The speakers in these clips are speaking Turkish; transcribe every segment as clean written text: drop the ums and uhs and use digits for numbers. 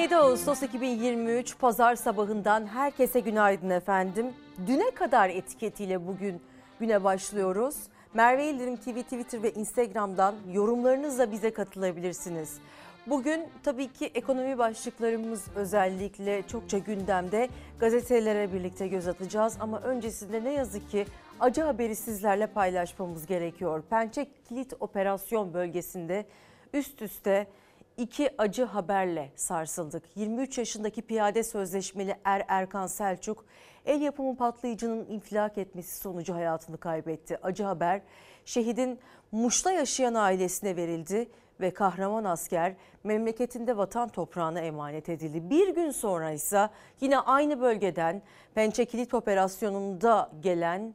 27 Ağustos 2023 Pazar sabahından herkese günaydın efendim. Düne kadar etiketiyle bugün güne başlıyoruz. Merve Yıldırım TV, Twitter ve Instagram'dan yorumlarınızla bize katılabilirsiniz. Bugün tabii ki ekonomi başlıklarımız özellikle çokça gündemde, gazetelere birlikte göz atacağız. Ama öncesinde ne yazık ki acı haberi sizlerle paylaşmamız gerekiyor. Pençe Kilit Operasyon bölgesinde üst üste iki acı haberle sarsıldık. 23 yaşındaki piyade sözleşmeli Erkan Selçuk, el yapımı patlayıcının infilak etmesi sonucu hayatını kaybetti. Acı haber, şehidin Muş'ta yaşayan ailesine verildi ve kahraman asker memleketinde vatan toprağına emanet edildi. Bir gün sonra ise yine aynı bölgeden Pençe Kilit Operasyonu'nda gelen,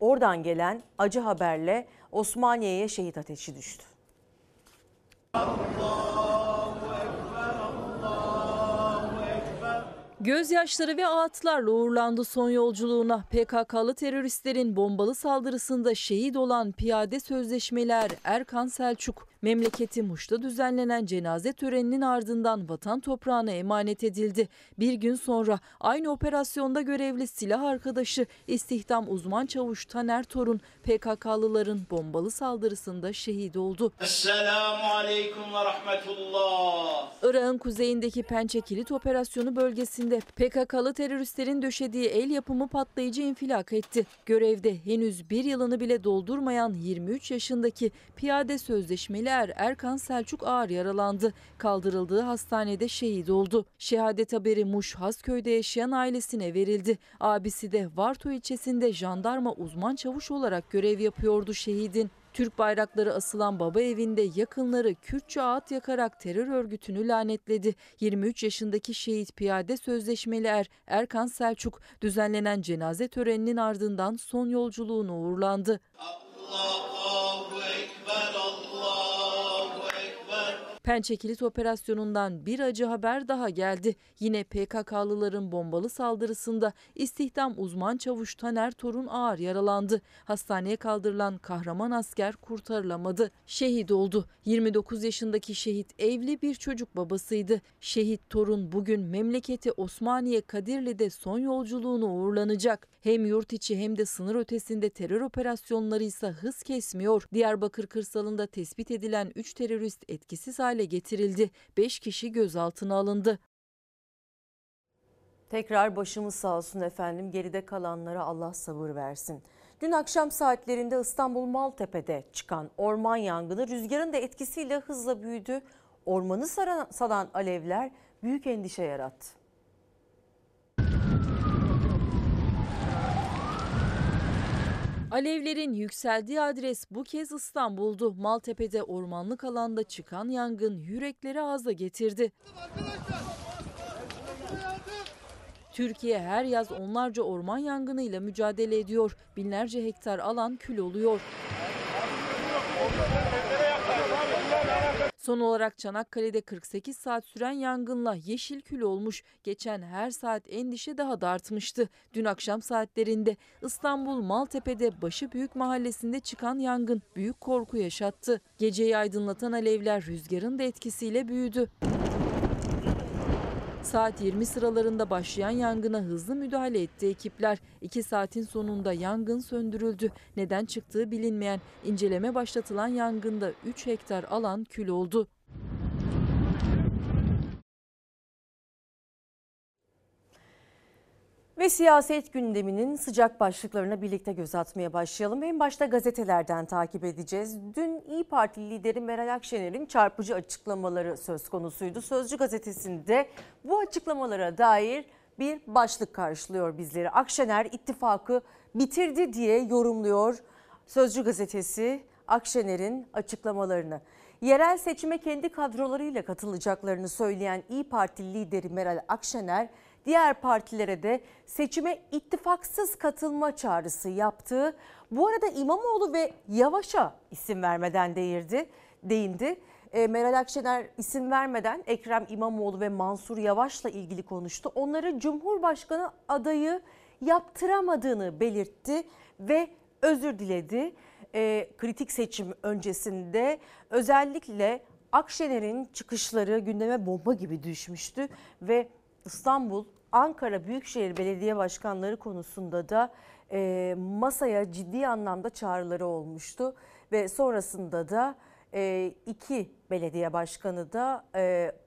oradan gelen acı haberle Osmaniye'ye şehit ateşi düştü. Allahu Ekber, Allahu Ekber. Gözyaşları ve ağıtlarla uğurlandı son yolculuğuna. PKK'lı teröristlerin bombalı saldırısında şehit olan piyade sözleşmeler Erkan Selçuk, memleketi Muş'ta düzenlenen cenaze töreninin ardından vatan toprağına emanet edildi. Bir gün sonra aynı operasyonda görevli silah arkadaşı İstihdam Uzman Çavuş Taner Torun, PKK'lıların bombalı saldırısında şehit oldu. Esselamu aleyküm ve rahmetullah. Irak'ın kuzeyindeki Pençe Kilit Operasyonu bölgesinde PKK'lı teröristlerin döşediği el yapımı patlayıcı infilak etti. Görevde henüz bir yılını bile doldurmayan 23 yaşındaki piyade sözleşmeli Erkan Selçuk ağır yaralandı. Kaldırıldığı hastanede şehit oldu. Şehadet haberi Muş Hasköy'de yaşayan ailesine verildi. Abisi de Varto ilçesinde jandarma uzman çavuş olarak görev yapıyordu şehidin. Türk bayrakları asılan baba evinde yakınları Kürtçe ağıt yakarak terör örgütünü lanetledi. 23 yaşındaki şehit piyade sözleşmeli Erkan Selçuk düzenlenen cenaze töreninin ardından son yolculuğuna uğurlandı. Allahu Ekber, Allahu Ekber. Pençe Kilit Operasyonu'ndan bir acı haber daha geldi. Yine PKK'lıların bombalı saldırısında İstihdam Uzman Çavuş Taner Torun ağır yaralandı. Hastaneye kaldırılan kahraman asker kurtarılamadı. Şehit oldu. 29 yaşındaki şehit evli bir çocuk babasıydı. Şehit Torun bugün memleketi Osmaniye Kadirli'de son yolculuğunu uğurlanacak. Hem yurt içi hem de sınır ötesinde terör operasyonları ise hız kesmiyor. Diyarbakır kırsalında tespit edilen 3 terörist etkisiz hale getirildi. 5 kişi gözaltına alındı. Tekrar başımız sağ olsun efendim. Geride kalanlara Allah sabır versin. Dün akşam saatlerinde İstanbul Maltepe'de çıkan orman yangını rüzgarın da etkisiyle hızla büyüdü. Ormanı saran alevler büyük endişe yarattı. Alevlerin yükseldiği adres bu kez İstanbul'du. Maltepe'de ormanlık alanda çıkan yangın yürekleri ağza getirdi. Türkiye her yaz onlarca orman yangınıyla mücadele ediyor. Binlerce hektar alan kül oluyor. Son olarak Çanakkale'de 48 saat süren yangınla yeşil kül olmuş. Geçen her saat endişe daha da artmıştı. Dün akşam saatlerinde İstanbul Maltepe'de Başıbüyük Mahallesi'nde çıkan yangın büyük korku yaşattı. Geceyi aydınlatan alevler rüzgarın da etkisiyle büyüdü. Saat 20 sıralarında başlayan yangına hızlı müdahale etti ekipler. 2 saatin sonunda yangın söndürüldü. Neden çıktığı bilinmeyen, inceleme başlatılan yangında 3 hektar alan kül oldu. Ve siyaset gündeminin sıcak başlıklarına birlikte göz atmaya başlayalım. En başta gazetelerden takip edeceğiz. Dün İYİ Parti lideri Meral Akşener'in çarpıcı açıklamaları söz konusuydu. Sözcü gazetesinde bu açıklamalara dair bir başlık karşılıyor bizleri. Akşener ittifakı bitirdi diye yorumluyor Sözcü gazetesi Akşener'in açıklamalarını. Yerel seçime kendi kadrolarıyla katılacaklarını söyleyen İYİ Parti lideri Meral Akşener, diğer partilere de seçime ittifaksız katılma çağrısı yaptı. Bu arada İmamoğlu ve Yavaş'a isim vermeden değindi. Meral Akşener isim vermeden Ekrem İmamoğlu ve Mansur Yavaş'la ilgili konuştu. Onları Cumhurbaşkanı adayı yaptıramadığını belirtti ve özür diledi. Kritik seçim öncesinde özellikle Akşener'in çıkışları gündeme bomba gibi düşmüştü ve İstanbul, Ankara Büyükşehir Belediye Başkanları konusunda da masaya ciddi anlamda çağrıları olmuştu. Ve sonrasında da iki belediye başkanı da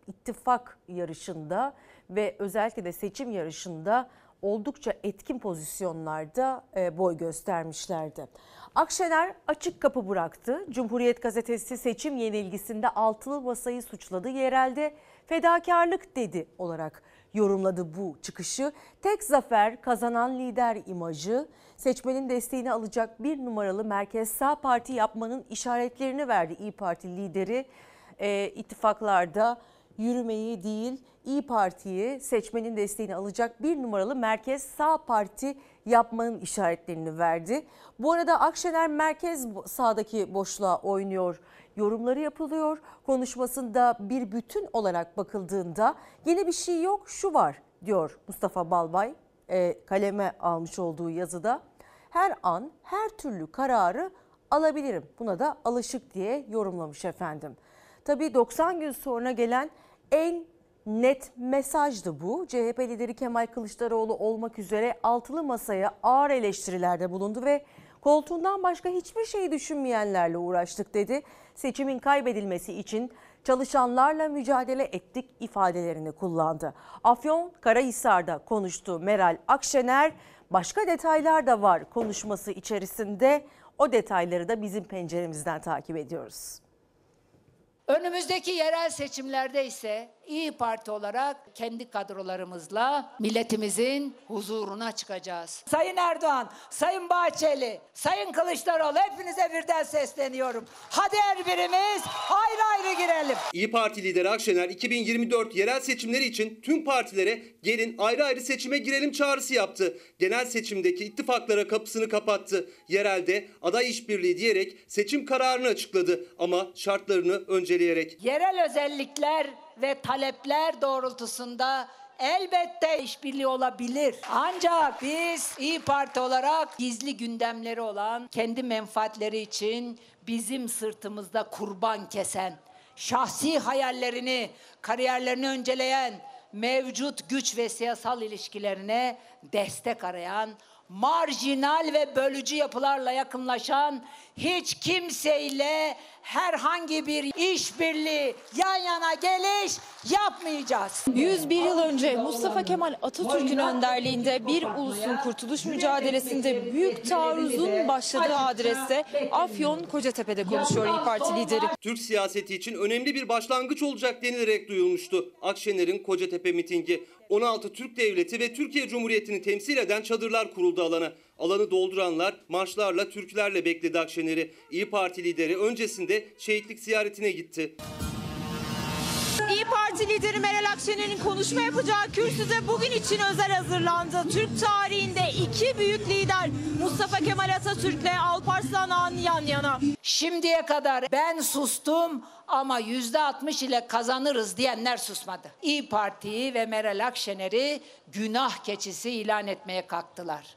ittifak yarışında ve özellikle de seçim yarışında oldukça etkin pozisyonlarda boy göstermişlerdi. Akşener açık kapı bıraktı. Cumhuriyet Gazetesi seçim yenilgisinde altılı masayı suçladı. Yerelde fedakarlık dedi olarak yorumladı bu çıkışı. Tek zafer, kazanan lider imajı, seçmenin desteğini alacak bir numaralı merkez sağ parti yapmanın işaretlerini verdi. İYİ Parti lideri ittifaklarda yürümeyi değil, İYİ Parti'yi seçmenin desteğini alacak bir numaralı merkez sağ parti yapmanın işaretlerini verdi. Bu arada Akşener merkez sağdaki boşluğa oynuyor yorumları yapılıyor. Konuşmasında bir bütün olarak bakıldığında yeni bir şey yok, şu var diyor Mustafa Balbay kaleme almış olduğu yazıda. Her an her türlü kararı alabilirim. Buna da alışık diye yorumlamış efendim. Tabii 90 gün sonra gelen en net mesajdı bu. CHP lideri Kemal Kılıçdaroğlu olmak üzere altılı masaya ağır eleştirilerde bulundu ve koltuğundan başka hiçbir şey düşünmeyenlerle uğraştık dedi. Seçimin kaybedilmesi için çalışanlarla mücadele ettik ifadelerini kullandı. Afyonkarahisar'da konuştu Meral Akşener. Başka detaylar da var konuşması içerisinde. O detayları da bizim penceremizden takip ediyoruz. Önümüzdeki yerel seçimlerde ise İYİ Parti olarak kendi kadrolarımızla milletimizin huzuruna çıkacağız. Sayın Erdoğan, Sayın Bahçeli, Sayın Kılıçdaroğlu hepinize birden sesleniyorum. Hadi her birimiz ayrı ayrı girelim. İYİ Parti lideri Akşener 2024 yerel seçimleri için tüm partilere gelin ayrı ayrı seçime girelim çağrısı yaptı. Genel seçimdeki ittifaklara kapısını kapattı. Yerelde aday işbirliği diyerek seçim kararını açıkladı ama şartlarını önceleyerek. Yerel özellikler ve talepler doğrultusunda elbette işbirliği olabilir. Ancak biz İYİ Parti olarak gizli gündemleri olan, kendi menfaatleri için bizim sırtımızda kurban kesen, şahsi hayallerini, kariyerlerini önceleyen, mevcut güç ve siyasal ilişkilerine destek arayan, marjinal ve bölücü yapılarla yakınlaşan, hiç kimseyle herhangi bir işbirliği, yan yana geliş yapmayacağız. 101 yıl önce Mustafa Kemal Atatürk'ün önderliğinde bir ulusun kurtuluş mücadelesinde büyük taarruzun başladığı adreste Afyon Kocatepe'de konuşuyor İYİ Parti lideri. Türk siyaseti için önemli bir başlangıç olacak denilerek duyulmuştu Akşener'in Kocatepe mitingi. 16 Türk Devleti ve Türkiye Cumhuriyeti'ni temsil eden çadırlar kuruldu alana. Alanı dolduranlar marşlarla, türkülerle bekledi Akşener'i. İYİ Parti lideri öncesinde şehitlik ziyaretine gitti. İYİ Parti lideri Meral Akşener'in konuşma yapacağı kürsü de bugün için özel hazırlandı. Türk tarihinde iki büyük lider Mustafa Kemal Atatürk'le Alparslan Ağa'nın yan yana. Şimdiye kadar ben sustum ama %60 ile kazanırız diyenler susmadı. İYİ Parti'yi ve Meral Akşener'i günah keçisi ilan etmeye kalktılar.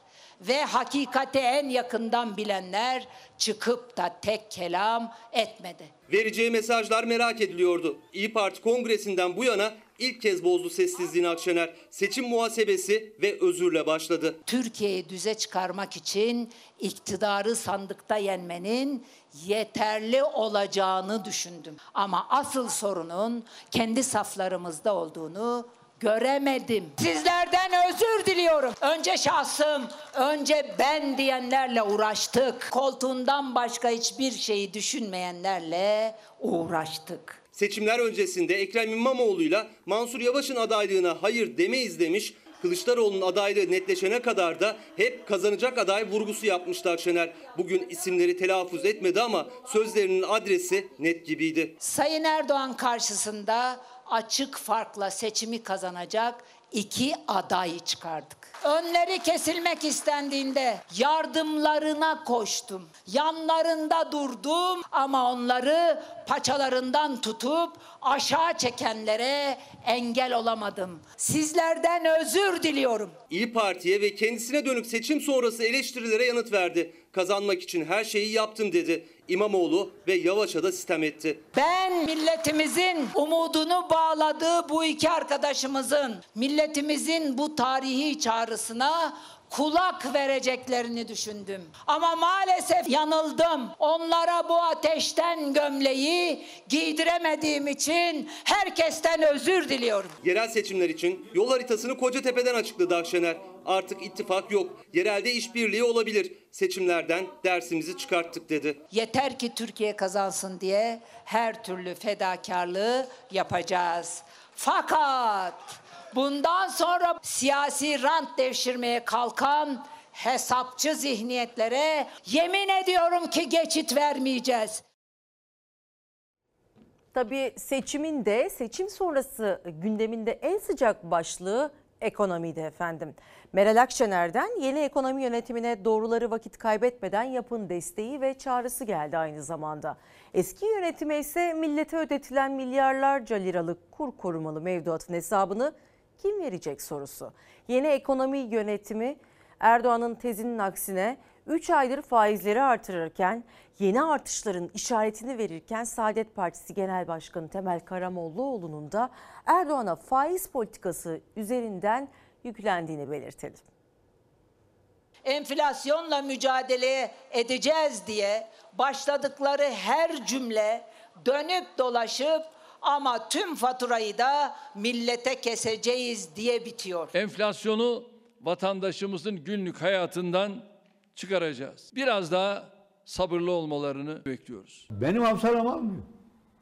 Ve hakikate en yakından bilenler çıkıp da tek kelam etmedi. Vereceği mesajlar merak ediliyordu. İYİ Parti kongresinden bu yana ilk kez bozdu sessizliğini Akşener. Seçim muhasebesi ve özürle başladı. Türkiye'yi düze çıkarmak için iktidarı sandıkta yenmenin yeterli olacağını düşündüm. Ama asıl sorunun kendi saflarımızda olduğunu göremedim. Sizlerden özür diliyorum. Önce şahsım, önce ben diyenlerle uğraştık. Koltuğundan başka hiçbir şeyi düşünmeyenlerle uğraştık. Seçimler öncesinde Ekrem İmamoğlu'yla Mansur Yavaş'ın adaylığına hayır demeyiz demiş. Kılıçdaroğlu'nun adaylığı netleşene kadar da hep kazanacak aday vurgusu yapmıştı Akşener. Bugün isimleri telaffuz etmedi ama sözlerinin adresi net gibiydi. Sayın Erdoğan karşısında açık farkla seçimi kazanacak iki adayı çıkardık. Önleri kesilmek istendiğinde yardımlarına koştum. Yanlarında durdum ama onları paçalarından tutup aşağı çekenlere engel olamadım. Sizlerden özür diliyorum. İYİ Parti'ye ve kendisine dönük seçim sonrası eleştirilere yanıt verdi. Kazanmak için her şeyi yaptım dedi. İmamoğlu ve Yavaş'a da sitem etti. Ben milletimizin umudunu bağladığı bu iki arkadaşımızın milletimizin bu tarihi çağrısına kulak vereceklerini düşündüm. Ama maalesef yanıldım. Onlara bu ateşten gömleği giydiremediğim için herkesten özür diliyorum. Yerel seçimler için yol haritasını Kocatepe'den açıkladı Akşener. Artık ittifak yok. Yerelde işbirliği olabilir. Seçimlerden dersimizi çıkarttık dedi. Yeter ki Türkiye kazansın diye her türlü fedakarlığı yapacağız. Fakat bundan sonra siyasi rant devşirmeye kalkan hesapçı zihniyetlere yemin ediyorum ki geçit vermeyeceğiz. Tabii seçimin de seçim sonrası gündeminde en sıcak başlığı ekonomiydi efendim. Meral Akşener'den yeni ekonomi yönetimine doğruları vakit kaybetmeden yapın desteği ve çağrısı geldi aynı zamanda. Eski yönetime ise millete ödetilen milyarlarca liralık kur korumalı mevduatın hesabını kim verecek sorusu. Yeni ekonomi yönetimi Erdoğan'ın tezinin aksine 3 aydır faizleri artırırken, yeni artışların işaretini verirken Saadet Partisi Genel Başkanı Temel Karamollaoğlu'nun da Erdoğan'a faiz politikası üzerinden yüklendiğini belirtelim. Enflasyonla mücadele edeceğiz diye başladıkları her cümle dönüp dolaşıp ama tüm faturayı da millete keseceğiz diye bitiyor. Enflasyonu vatandaşımızın günlük hayatından çıkaracağız. Biraz daha sabırlı olmalarını bekliyoruz. Benim amsalam almıyor.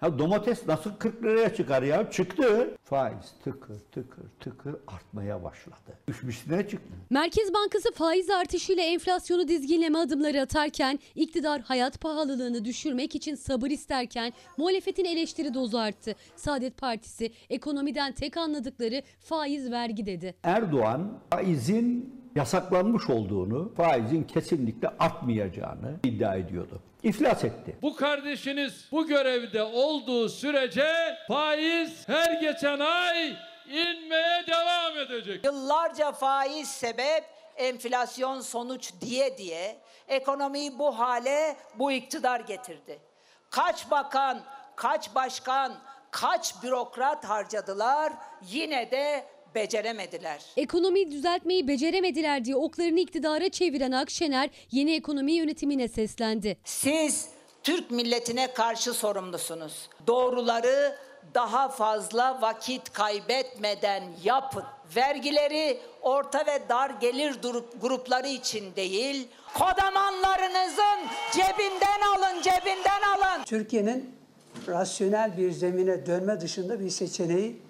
Ya domates nasıl 40 liraya çıkar ya? Çıktı. Faiz tıkır tıkır tıkır artmaya başladı. 3,5'e çıktı. Merkez Bankası faiz artışıyla enflasyonu dizginleme adımları atarken, iktidar hayat pahalılığını düşürmek için sabır isterken muhalefetin eleştiri dozu arttı. Saadet Partisi ekonomiden tek anladıkları faiz vergi dedi. Erdoğan faizin yasaklanmış olduğunu, faizin kesinlikle artmayacağını iddia ediyordu. İflas etti. Bu kardeşiniz bu görevde olduğu sürece faiz her geçen ay inmeye devam edecek. Yıllarca faiz sebep, enflasyon sonuç diye ekonomiyi bu hale bu iktidar getirdi. Kaç bakan, kaç başkan, kaç bürokrat harcadılar, yine de beceremediler. Ekonomiyi düzeltmeyi beceremediler diye oklarını iktidara çeviren Akşener yeni ekonomi yönetimine seslendi. Siz Türk milletine karşı sorumlusunuz. Doğruları daha fazla vakit kaybetmeden yapın. Vergileri orta ve dar gelir grupları için değil, kodamanlarınızın cebinden alın, cebinden alın. Türkiye'nin rasyonel bir zemine dönme dışında bir seçeneği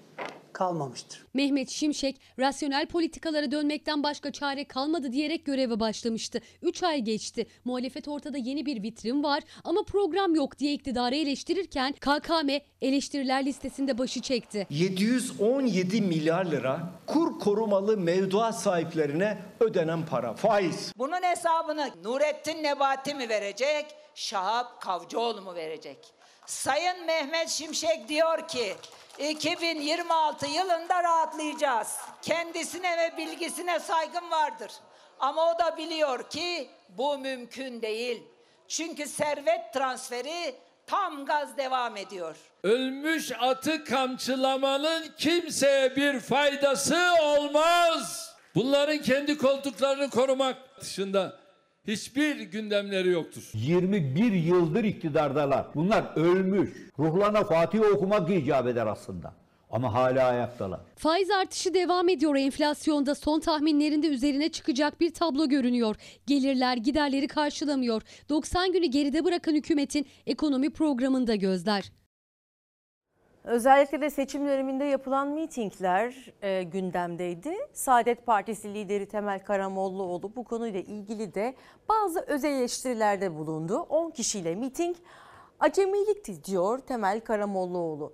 kalmamıştır. Mehmet Şimşek rasyonel politikalara dönmekten başka çare kalmadı diyerek göreve başlamıştı. 3 ay geçti. Muhalefet ortada yeni bir vitrin var ama program yok diye iktidarı eleştirirken KKM eleştiriler listesinde başı çekti. 717 milyar lira kur korumalı mevduat sahiplerine ödenen para, faiz. Bunun hesabını Nurettin Nebati mi verecek, Şahap Kavcıoğlu mu verecek? Sayın Mehmet Şimşek diyor ki 2026 yılında rahatlayacağız. Kendisine ve bilgisine saygım vardır. Ama o da biliyor ki bu mümkün değil. Çünkü servet transferi tam gaz devam ediyor. Ölmüş atı kamçılamanın kimseye bir faydası olmaz. Bunların kendi koltuklarını korumak dışında hiçbir gündemleri yoktur. 21 yıldır iktidardalar. Bunlar ölmüş. Ruhlarına Fatih'i okumak icap eder aslında. Ama hala ayaktalar. Faiz artışı devam ediyor. Enflasyonda son tahminlerinde üzerine çıkacak bir tablo görünüyor. Gelirler giderleri karşılamıyor. 90 günü geride bırakan hükümetin ekonomi programında gözler. Özellikle de seçim döneminde yapılan mitingler gündemdeydi. Saadet Partisi lideri Temel Karamollaoğlu bu konuyla ilgili de bazı öz eleştirilerde bulundu. 10 kişiyle miting acemilikti diyor Temel Karamollaoğlu.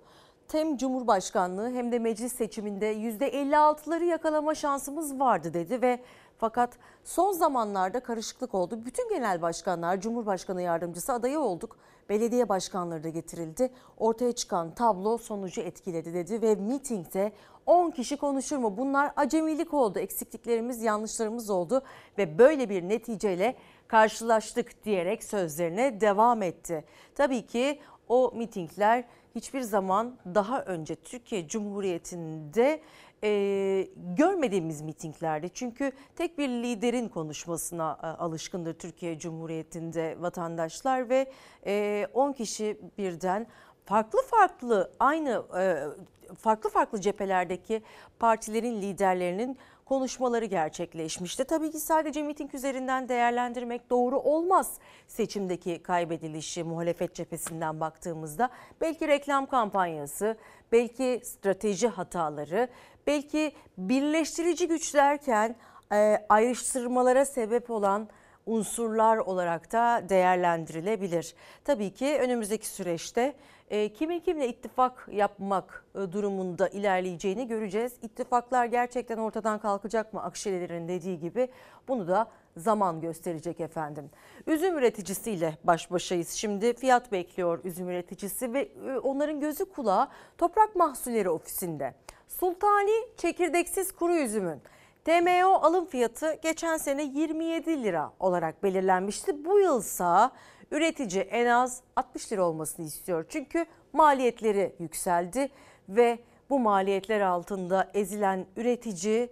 Hem Cumhurbaşkanlığı hem de meclis seçiminde %56'ları yakalama şansımız vardı dedi ve fakat son zamanlarda karışıklık oldu. Bütün genel başkanlar, Cumhurbaşkanı yardımcısı adayı olduk. Belediye başkanları da getirildi. Ortaya çıkan tablo sonucu etkiledi dedi ve mitingde 10 kişi konuşur mu? Bunlar acemilik oldu, eksikliklerimiz, yanlışlarımız oldu ve böyle bir neticeyle karşılaştık diyerek sözlerine devam etti. Tabii ki o mitingler hiçbir zaman daha önce Türkiye Cumhuriyeti'nde görmediğimiz mitinglerdi. Çünkü tek bir liderin konuşmasına alışkındır Türkiye Cumhuriyeti'nde vatandaşlar ve 10 kişi birden farklı cephelerdeki partilerin liderlerinin konuşmaları gerçekleşmişti. Tabii ki sadece miting üzerinden değerlendirmek doğru olmaz. Seçimdeki kaybedilişi muhalefet cephesinden baktığımızda belki reklam kampanyası, belki strateji hataları, belki birleştirici güç derken ayrıştırmalara sebep olan unsurlar olarak da değerlendirilebilir. Tabii ki önümüzdeki süreçte kimin kimle ittifak yapmak durumunda ilerleyeceğini göreceğiz. İttifaklar gerçekten ortadan kalkacak mı Akşener'in dediği gibi, bunu da zaman gösterecek efendim. Üzüm üreticisiyle baş başayız. Şimdi fiyat bekliyor üzüm üreticisi ve onların gözü kulağı Toprak Mahsulleri Ofisi'nde. Sultani çekirdeksiz kuru üzümün TMO alım fiyatı geçen sene 27 lira olarak belirlenmişti. Bu yılsa üretici en az 60 lira olmasını istiyor. Çünkü maliyetleri yükseldi ve bu maliyetler altında ezilen üretici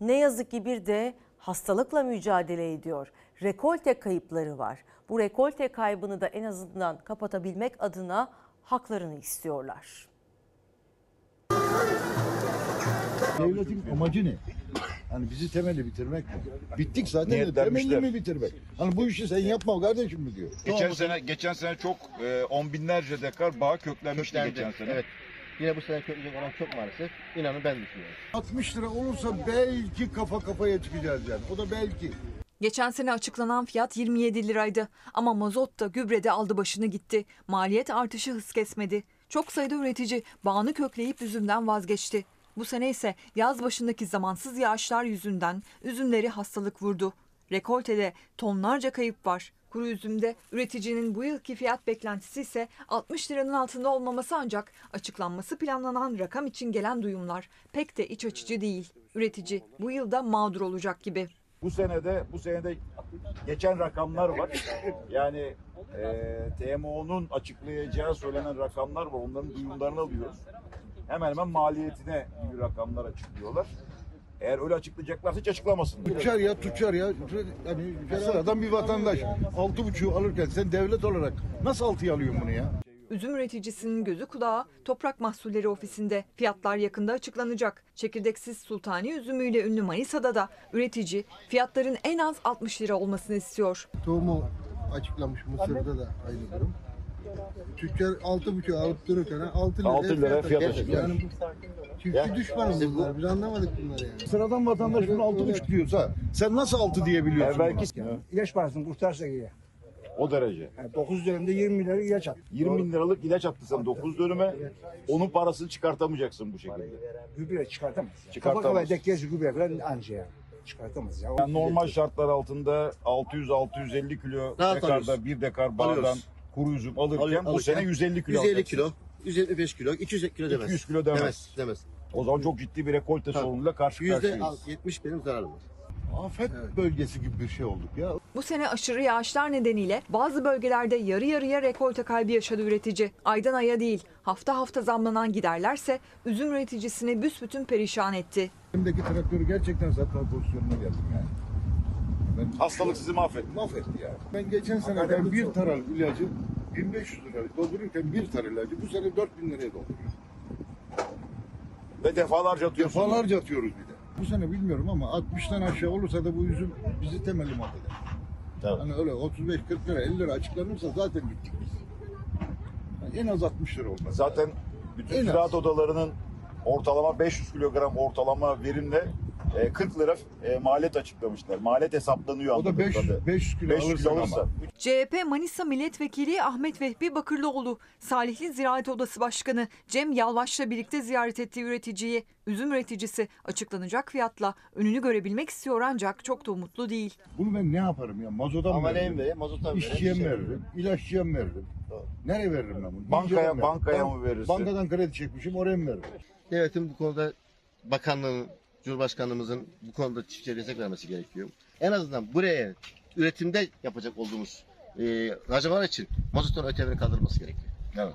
ne yazık ki bir de hastalıkla mücadele ediyor. Rekolte kayıpları var. Bu rekolte kaybını da en azından kapatabilmek adına haklarını istiyorlar. Devletin amacı ne? Hani bizi temeli bitirmek mi? Bittik zaten. Temelli mi bitirmek? Hani bu işi sen yapma kardeşim mi diyor. Geçen sene çok on binlerce dekar bağ köklenmişti geçen sene. Evet. Yine bu sene köklenecek olan çok maalesef. İnanın ben düşünüyorum. 60 lira olursa belki kafa kafaya çıkacağız yani. O da belki. Geçen sene açıklanan fiyat 27 liraydı. Ama mazot da gübre de aldı başını gitti. Maliyet artışı hız kesmedi. Çok sayıda üretici bağını kökleyip üzümden vazgeçti. Bu sene ise yaz başındaki zamansız yağışlar yüzünden üzümleri hastalık vurdu. Rekoltede tonlarca kayıp var. Kuru üzümde üreticinin bu yılki fiyat beklentisi ise 60 liranın altında olmaması, ancak açıklanması planlanan rakam için gelen duyumlar pek de iç açıcı değil. Üretici bu yılda mağdur olacak gibi. Bu senede geçen rakamlar var. Yani TMO'nun açıklayacağı söylenen rakamlar var. Onların duyumlarını alıyoruz. Hemen hemen maliyetine gibi rakamlar açıklıyorlar. Eğer öyle açıklayacaklarsa hiç açıklamasın. Tüccar ya. Yani sıradan bir vatandaş 6,5'u alırken sen devlet olarak nasıl 6'yı alıyorsun bunu ya? Üzüm üreticisinin gözü kulağı Toprak Mahsulleri Ofisi'nde. Fiyatlar yakında açıklanacak. Çekirdeksiz Sultani üzümüyle ünlü Manisa'da da üretici fiyatların en az 60 lira olmasını istiyor. Tohumu açıklamış, Mısır'da da aynı durum. Tüccar 6,5 alıp dururken 6 liraya fiyat açıklıyor. Yani çiftçi düşmanımız var. Biz anlamadık bunları yani. Sıradan vatandaş bunu 6,5 diyorsa sen nasıl 6 diyebiliyorsun? Belki ilaç parasını kurtarsak iyi. O derece. Yani 9 dönemde 20 liralık ilaç attı. 20 bin liralık ilaç attı sen 9 dönüme. Onun parasını çıkartamayacaksın bu şekilde. Gübre çıkartamazsın. Kafa dekiyesi gübre falan anca yani. Çıkartamaz ya. Yani normal şartlar altında 600-650 kilo dekarda bir dekar bağdan kuru üzüm alırken bu sene 150 kilo. 150 kilo, 155 kilo, 200 kilo demez. 200 kilo demez. O zaman çok ciddi bir rekolte sorunuyla karşı karşıyayız. %70 benim zararım var. Afet bölgesi gibi bir şey olduk ya. Bu sene aşırı yağışlar nedeniyle bazı bölgelerde yarı yarıya rekolte kaybı yaşadı üretici. Aydan aya değil, hafta hafta zamlanan giderlerse üzüm üreticisini büsbütün perişan etti. Elimdeki traktörü gerçekten satma pozisyonuna geldim yani. Hastalık sizi mahvetti. Mahvetti ya. Ben geçen seneden bir taral ilacı 1500 liraya doldururken bir taral ilacı bu sene 4000 liraya dolduruyor. Ve defalarca atıyoruz. Defalarca atıyoruz bir de. Bu sene bilmiyorum ama 60'tan aşağı olursa da bu üzüm bizi temelli mahveder. Tamam. Hani öyle 35-40 lira 50 lira açıklanırsa zaten bittik biz. Yani en az 60 lira olmaz. Zaten bütün ziraat odalarının ortalama 500 kilogram ortalama verimle 40 lira maliyet açıklamışlar. Maliyet hesaplanıyor. O da 500 kilo alırsa. CHP Manisa Milletvekili Ahmet Vehbi Bakırlıoğlu, Salihli Ziraat Odası Başkanı Cem Yalvaş'la birlikte ziyaret ettiği üreticiyi. Üzüm üreticisi açıklanacak fiyatla önünü görebilmek istiyor, ancak çok da umutlu değil. Bunu ben ne yaparım ya? Mazota mı veririm? İşçiye mi veririm? İlaççıya mı veririm? Nereye veririm ben bunu? Bankaya mı verirsin? Bankadan kredi çekmişim, oraya mı veririm? Devletin bu konuda, bakanlığın, Cumhurbaşkanımızın bu konuda çiftçiye destek vermesi gerekiyor. En azından buraya üretimde yapacak olduğumuz harcamalar için mazotun ÖTV'nin kaldırılması gerekli. Evet.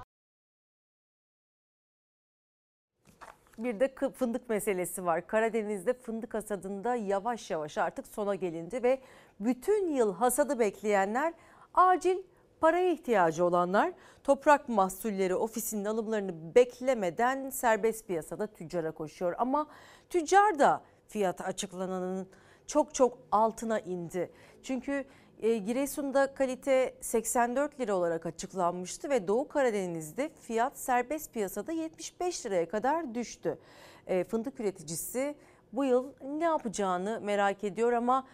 Bir de fındık meselesi var. Karadeniz'de fındık hasadında yavaş yavaş artık sona gelindi ve bütün yıl hasadı bekleyenler, acil paraya ihtiyacı olanlar Toprak Mahsulleri Ofisi'nin alımlarını beklemeden serbest piyasada tüccara koşuyor. Ama tüccar da fiyatı açıklananın çok çok altına indi. Çünkü Giresun'da kalite 84 lira olarak açıklanmıştı ve Doğu Karadeniz'de fiyat serbest piyasada 75 liraya kadar düştü. Fındık üreticisi bu yıl ne yapacağını merak ediyor ama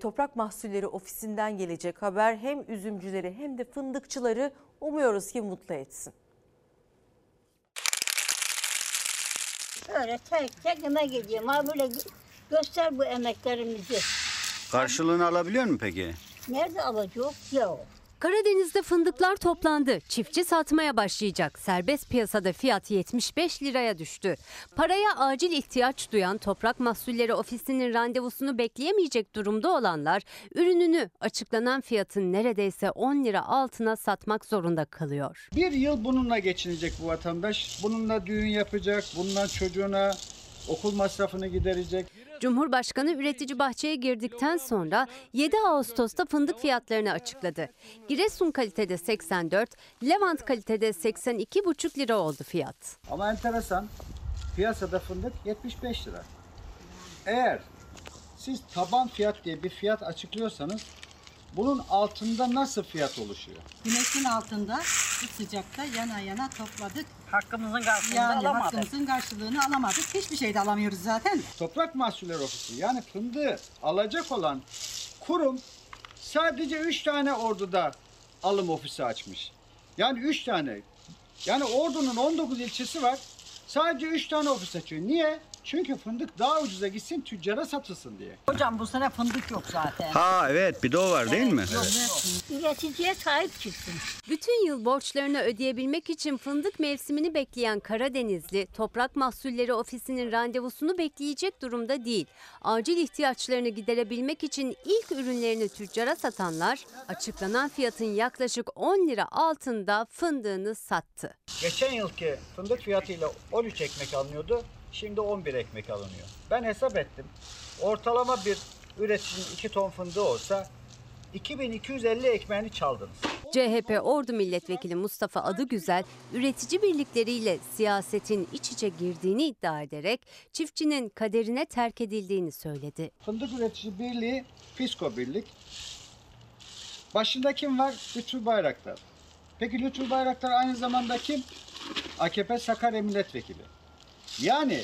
Toprak Mahsulleri Ofisi'nden gelecek haber hem üzümcüleri hem de fındıkçıları umuyoruz ki mutlu etsin. Öyle tek tek emek edeceğim. Ha böyle göster bu emeklerimizi. Karşılığını alabiliyor mu peki? Nerede alacak? Yok. Karadeniz'de fındıklar toplandı. Çiftçi satmaya başlayacak. Serbest piyasada fiyat 75 liraya düştü. Paraya acil ihtiyaç duyan Toprak Mahsulleri Ofisi'nin randevusunu bekleyemeyecek durumda olanlar ürününü açıklanan fiyatın neredeyse 10 lira altına satmak zorunda kalıyor. Bir yıl bununla geçinecek bu vatandaş. Bununla düğün yapacak, bununla çocuğuna okul masrafını giderecek. Cumhurbaşkanı üretici bahçeye girdikten sonra 7 Ağustos'ta fındık fiyatlarını açıkladı. Giresun kalitede 84, Levant kalitede 82,5 lira oldu fiyat. Ama enteresan, piyasada fındık 75 lira. Eğer siz taban fiyat diye bir fiyat açıklıyorsanız bunun altında nasıl fiyat oluşuyor? Güneşin altında bu sıcakta yana yana topladık. Hakkımızın karşılığını alamadık. Hakkımızın karşılığını alamadık. Hiçbir şey de alamıyoruz zaten. Toprak Mahsulleri Ofisi yani fındığı alacak olan kurum sadece 3 tane Ordu'da alım ofisi açmış. Yani 3 tane. Yani Ordu'nun 19 ilçesi var. Sadece 3 tane ofis açıyor. Niye? Çünkü fındık daha ucuza gitsin, tüccara satılsın diye. Hocam bu sene fındık yok zaten. Ha evet, bir de o var evet, değil mi? Yok, evet. Üreticiye sahip çıksın. Bütün yıl borçlarını ödeyebilmek için fındık mevsimini bekleyen Karadenizli, Toprak Mahsulleri Ofisi'nin randevusunu bekleyecek durumda değil. Acil ihtiyaçlarını giderebilmek için ilk ürünlerini tüccara satanlar, açıklanan fiyatın yaklaşık 10 lira altında fındığını sattı. Geçen yılki fındık fiyatıyla 13 ekmek alınıyordu. Şimdi 11 ekmek alınıyor. Ben hesap ettim. Ortalama bir üreticinin 2 ton fındığı olsa 2250 ekmeğini çaldınız. CHP Ordu Milletvekili Mustafa Adıgüzel, üretici birlikleriyle siyasetin iç içe girdiğini iddia ederek çiftçinin kaderine terk edildiğini söyledi. Fındık Üretici Birliği, Fisko Birlik. Başında kim var? Lütfü Bayraktar. Peki Lütfü Bayraktar aynı zamanda kim? AKP Sakarya Milletvekili. Yani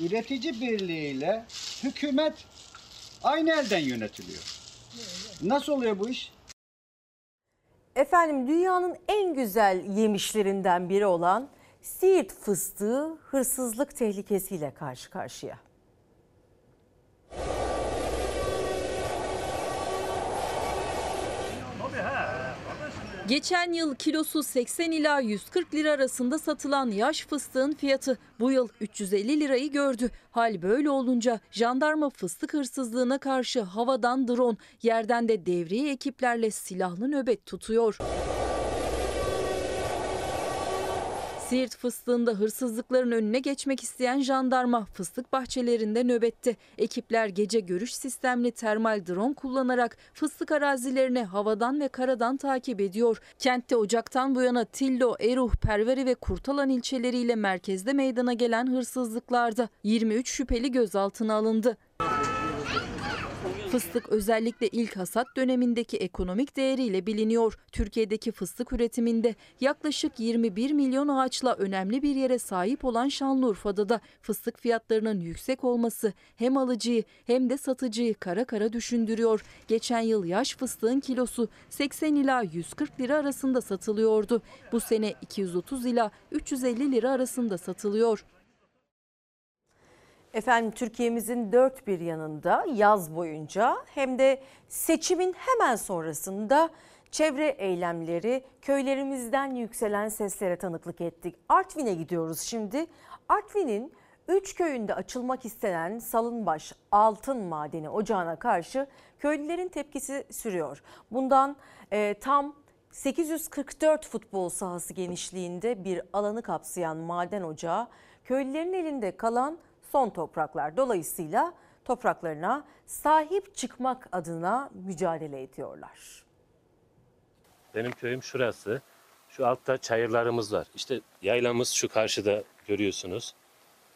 üretici birliğiyle hükümet aynı elden yönetiliyor. Nasıl oluyor bu iş? Efendim dünyanın en güzel yemişlerinden biri olan Siirt fıstığı hırsızlık tehlikesiyle karşı karşıya. Geçen yıl kilosu 80 ila 140 lira arasında satılan yaş fıstığın fiyatı bu yıl 350 lirayı gördü. Hal böyle olunca jandarma fıstık hırsızlığına karşı havadan drone, yerden de devriye ekiplerle silahlı nöbet tutuyor. Siirt fıstığında hırsızlıkların önüne geçmek isteyen jandarma fıstık bahçelerinde nöbette. Ekipler gece görüş sistemli termal drone kullanarak fıstık arazilerini havadan ve karadan takip ediyor. Kentte Ocak'tan bu yana Tillo, Eruh, Perveri ve Kurtalan ilçeleriyle merkezde meydana gelen hırsızlıklarda 23 şüpheli gözaltına alındı. Fıstık özellikle ilk hasat dönemindeki ekonomik değeriyle biliniyor. Türkiye'deki fıstık üretiminde yaklaşık 21 milyon ağaçla önemli bir yere sahip olan Şanlıurfa'da da fıstık fiyatlarının yüksek olması hem alıcıyı hem de satıcıyı kara kara düşündürüyor. Geçen yıl yaş fıstığın kilosu 80 ila 140 lira arasında satılıyordu. Bu sene 230 ila 350 lira arasında satılıyor. Efendim Türkiye'mizin dört bir yanında yaz boyunca hem de seçimin hemen sonrasında çevre eylemleri, köylerimizden yükselen seslere tanıklık ettik. Artvin'e gidiyoruz şimdi. Artvin'in Üç köyünde açılmak istenen Salınbaş Altın Madeni Ocağı'na karşı köylülerin tepkisi sürüyor. Bundan tam 844 futbol sahası genişliğinde bir alanı kapsayan maden ocağı köylülerin elinde kalan son topraklar. Dolayısıyla topraklarına sahip çıkmak adına mücadele ediyorlar. Benim köyüm şurası. Şu altta çayırlarımız var. İşte yaylamız şu karşıda görüyorsunuz.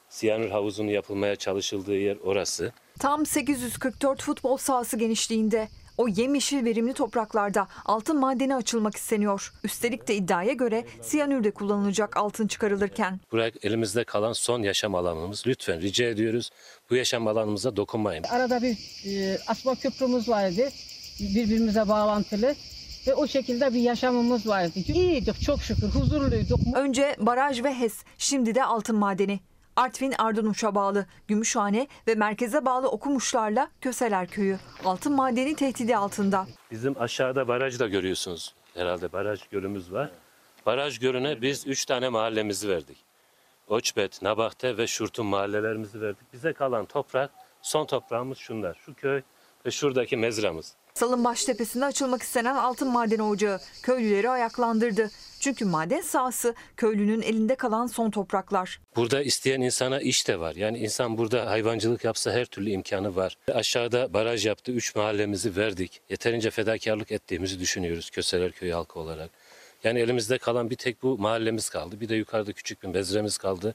Siyanür havuzunun yapılmaya çalışıldığı yer orası. Tam 844 futbol sahası genişliğinde o yemyeşil verimli topraklarda altın madeni açılmak isteniyor. Üstelik de iddiaya göre siyanürde kullanılacak altın çıkarılırken. Buraya elimizde kalan son yaşam alanımız. Lütfen rica ediyoruz, bu yaşam alanımıza dokunmayın. Arada bir asma köprümüz vardı, birbirimize bağlantılı. Ve o şekilde bir yaşamımız vardı. İyiydik, çok şükür, huzurluyduk. Önce baraj ve HES, şimdi de altın madeni. Artvin Ardanuş'a bağlı Gümüşhane ve merkeze bağlı Okumuşlar'la Köseler Köyü altın madeni tehdidi altında. Bizim aşağıda baraj da görüyorsunuz herhalde, baraj gölümüz var. Baraj gölüne biz 3 tane mahallemizi verdik. Oçbet, Nabahte ve Şurtun mahallelerimizi verdik. Bize kalan toprak, son toprağımız şunlar. Şu köy ve şuradaki mezramız. Salınbaş Tepesi'nde açılmak istenen altın madeni ocağı köylüleri ayaklandırdı. Çünkü maden sahası köylünün elinde kalan son topraklar. Burada isteyen insana iş de var. Yani insan burada hayvancılık yapsa her türlü imkanı var. Aşağıda baraj yaptı, 3 mahallemizi verdik. Yeterince fedakarlık ettiğimizi düşünüyoruz Köseler Köyü halkı olarak. Yani elimizde kalan bir tek bu mahallemiz kaldı. Bir de yukarıda küçük bir mezremiz kaldı.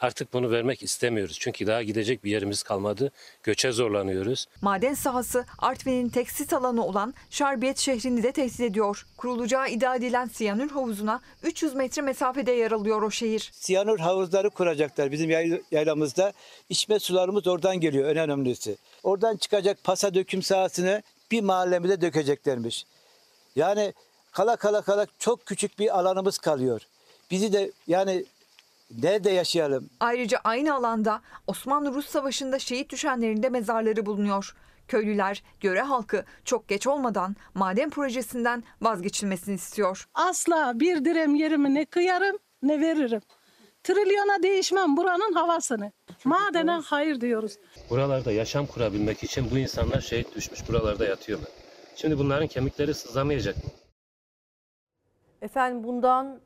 Artık bunu vermek istemiyoruz. Çünkü daha gidecek bir yerimiz kalmadı. Göçe zorlanıyoruz. Maden sahası Artvin'in tekstil alanı olan Şarbiyet şehrini de tehdit ediyor. Kurulacağı iddia edilen siyanür havuzuna 300 metre mesafede yer alıyor o şehir. Siyanür havuzları kuracaklar bizim yaylamızda. İçme sularımız oradan geliyor, en önemlisi. Oradan çıkacak pasa döküm sahasını bir mahallemize dökeceklermiş. Yani kala çok küçük bir alanımız kalıyor. Bizi de yani nerede yaşayalım? Ayrıca aynı alanda Osmanlı-Rus Savaşı'nda şehit düşenlerin de mezarları bulunuyor. Köylüler, yöre halkı çok geç olmadan maden projesinden vazgeçilmesini istiyor. Asla bir dirhem yerimi ne kıyarım ne veririm. Trilyona değişmem buranın havasını. Madene hayır diyoruz. Buralarda yaşam kurabilmek için bu insanlar şehit düşmüş, buralarda yatıyorlar. Şimdi bunların kemikleri sızlamayacak mı? Efendim bundan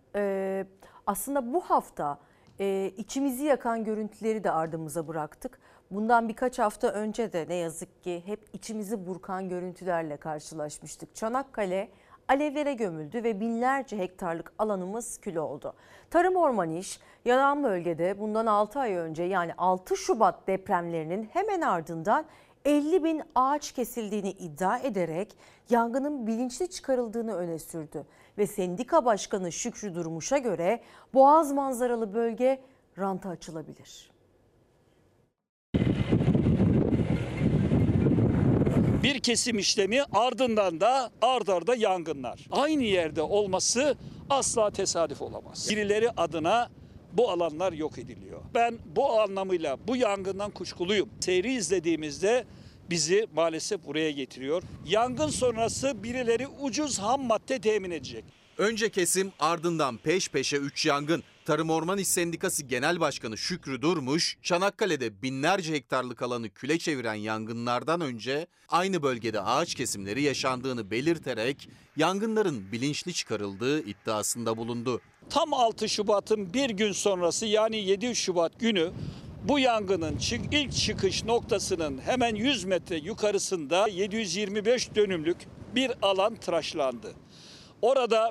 aslında bu hafta içimizi yakan görüntüleri de ardımıza bıraktık. Bundan birkaç hafta önce de ne yazık ki hep içimizi burkan görüntülerle karşılaşmıştık. Çanakkale alevlere gömüldü ve binlerce hektarlık alanımız kül oldu. Tarım Orman İş yanan bölgede bundan 6 ay önce, yani 6 Şubat depremlerinin hemen ardından 50 bin ağaç kesildiğini iddia ederek yangının bilinçli çıkarıldığını öne sürdü. Ve sendika başkanı Şükrü Durmuş'a göre Boğaz manzaralı bölge ranta açılabilir. Bir kesim işlemi, ardından da ardarda yangınlar. Aynı yerde olması asla tesadüf olamaz. Birileri adına bu alanlar yok ediliyor. Ben bu anlamıyla bu yangından kuşkuluyum. Seyri izlediğimizde bizi maalesef buraya getiriyor. Yangın sonrası birileri ucuz ham madde temin edecek. Önce kesim, ardından peş peşe 3 yangın. Tarım Orman İş Sendikası Genel Başkanı Şükrü Durmuş, Çanakkale'de binlerce hektarlık alanı küle çeviren yangınlardan önce aynı bölgede ağaç kesimleri yaşandığını belirterek yangınların bilinçli çıkarıldığı iddiasında bulundu. Tam 6 Şubat'ın bir gün sonrası, yani 7 Şubat günü bu yangının ilk çıkış noktasının hemen 100 metre yukarısında 725 dönümlük bir alan tıraşlandı. Orada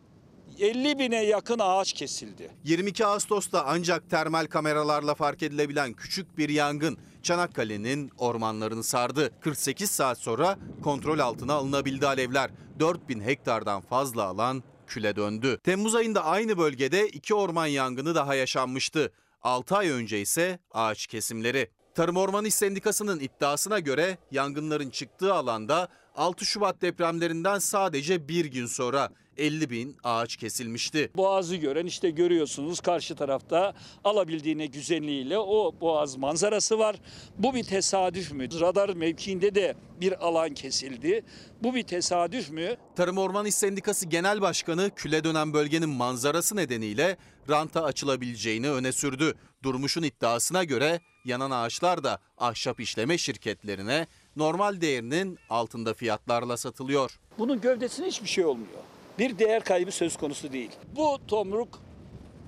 50 bine yakın ağaç kesildi. 22 Ağustos'ta ancak termal kameralarla fark edilebilen küçük bir yangın Çanakkale'nin ormanlarını sardı. 48 saat sonra kontrol altına alınabildi alevler. 4000 hektardan fazla alan küle döndü. Temmuz ayında aynı bölgede 2 orman yangını daha yaşanmıştı. 6 ay önce ise ağaç kesimleri. Tarım Orman İş Sendikası'nın iddiasına göre yangınların çıktığı alanda 6 Şubat depremlerinden sadece bir gün sonra 50 bin ağaç kesilmişti. Boğazı gören işte görüyorsunuz, karşı tarafta alabildiğine güzelliğiyle o boğaz manzarası var. Bu bir tesadüf mü? Radar mevkiinde de bir alan kesildi. Bu bir tesadüf mü? Tarım Orman İş Sendikası Genel Başkanı küle dönen bölgenin manzarası nedeniyle ranta açılabileceğini öne sürdü. Durmuş'un iddiasına göre yanan ağaçlar da ahşap işleme şirketlerine normal değerinin altında fiyatlarla satılıyor. Bunun gövdesine hiçbir şey olmuyor. Bir değer kaybı söz konusu değil. Bu tomruk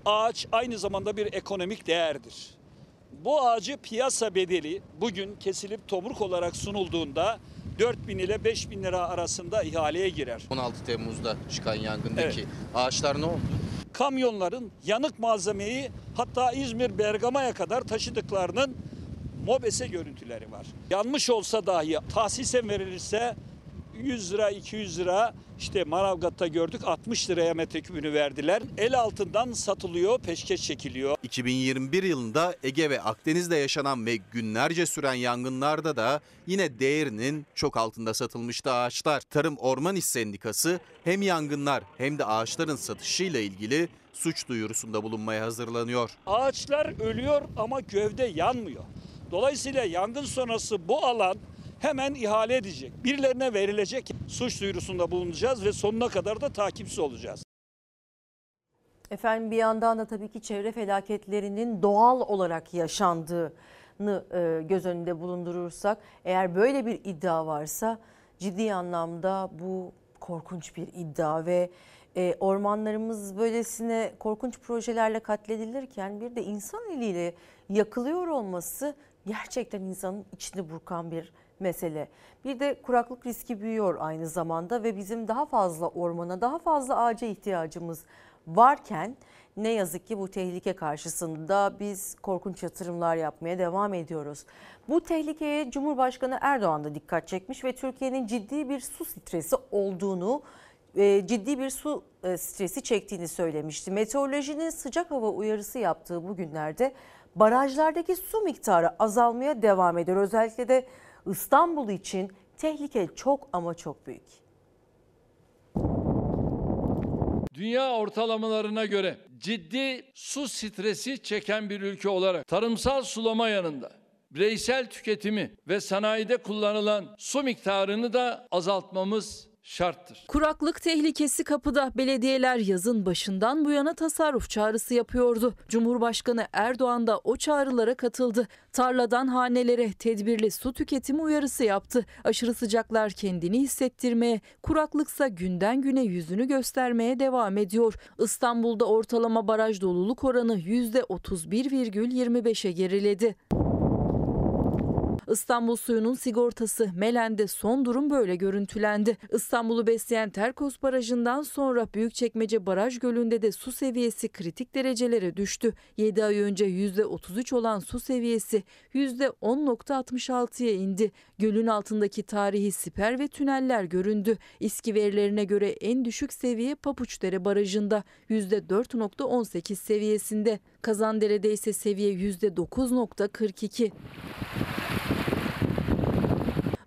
ağaç aynı zamanda bir ekonomik değerdir. Bu ağacı piyasa bedeli bugün kesilip tomruk olarak sunulduğunda 4.000 ile 5.000 lira arasında ihaleye girer. 16 Temmuz'da çıkan yangındaki ağaçlar ne oldu? Kamyonların yanık malzemeyi hatta İzmir, Bergama'ya kadar taşıdıklarının mobese görüntüleri var. Yanmış olsa dahi tahsisen verilirse 100 lira, 200 lira işte Manavgat'ta gördük 60 liraya metrekübünü verdiler. El altından satılıyor, peşkeş çekiliyor. 2021 yılında Ege ve Akdeniz'de yaşanan ve günlerce süren yangınlarda da yine değerinin çok altında satılmıştı ağaçlar. Tarım Orman İş Sendikası hem yangınlar hem de ağaçların satışıyla ilgili suç duyurusunda bulunmaya hazırlanıyor. Ağaçlar ölüyor ama gövde yanmıyor. Dolayısıyla yangın sonrası bu alan hemen ihale edilecek, birilerine verilecek, suç duyurusunda bulunacağız ve sonuna kadar da takipçi olacağız. Efendim bir yandan da tabii ki çevre felaketlerinin doğal olarak yaşandığını göz önünde bulundurursak, eğer böyle bir iddia varsa ciddi anlamda bu korkunç bir iddia ve ormanlarımız böylesine korkunç projelerle katledilirken bir de insan eliyle yakılıyor olması gerçekten insanın içini burkan bir mesele. Bir de kuraklık riski büyüyor aynı zamanda ve bizim daha fazla ormana, daha fazla ağaca ihtiyacımız varken ne yazık ki bu tehlike karşısında biz korkunç yatırımlar yapmaya devam ediyoruz. Bu tehlikeye Cumhurbaşkanı Erdoğan da dikkat çekmiş ve Türkiye'nin ciddi bir su stresi olduğunu, ciddi bir su stresi çektiğini söylemişti. Meteorolojinin sıcak hava uyarısı yaptığı bu günlerde barajlardaki su miktarı azalmaya devam ediyor. Özellikle de İstanbul için tehlike çok ama çok büyük. Dünya ortalamalarına göre ciddi su stresi çeken bir ülke olarak tarımsal sulama yanında bireysel tüketimi ve sanayide kullanılan su miktarını da azaltmamız şarttır. Kuraklık tehlikesi kapıda. Belediyeler yazın başından bu yana tasarruf çağrısı yapıyordu. Cumhurbaşkanı Erdoğan da o çağrılara katıldı. Tarladan hanelere tedbirli su tüketimi uyarısı yaptı. Aşırı sıcaklar kendini hissettirmeye, kuraklıksa günden güne yüzünü göstermeye devam ediyor. İstanbul'da ortalama baraj doluluk oranı %31,25'e geriledi. İstanbul suyunun sigortası Melen'de son durum böyle görüntülendi. İstanbul'u besleyen Terkos Barajı'ndan sonra Büyükçekmece Baraj Gölü'nde de su seviyesi kritik derecelere düştü. 7 ay önce %33 olan su seviyesi %10,66'ya indi. Gölün altındaki tarihi siper ve tüneller göründü. İSKİ verilerine göre en düşük seviye Papuçdere Barajı'nda %4,18 seviyesinde. Kazandere'de ise seviye %9,42.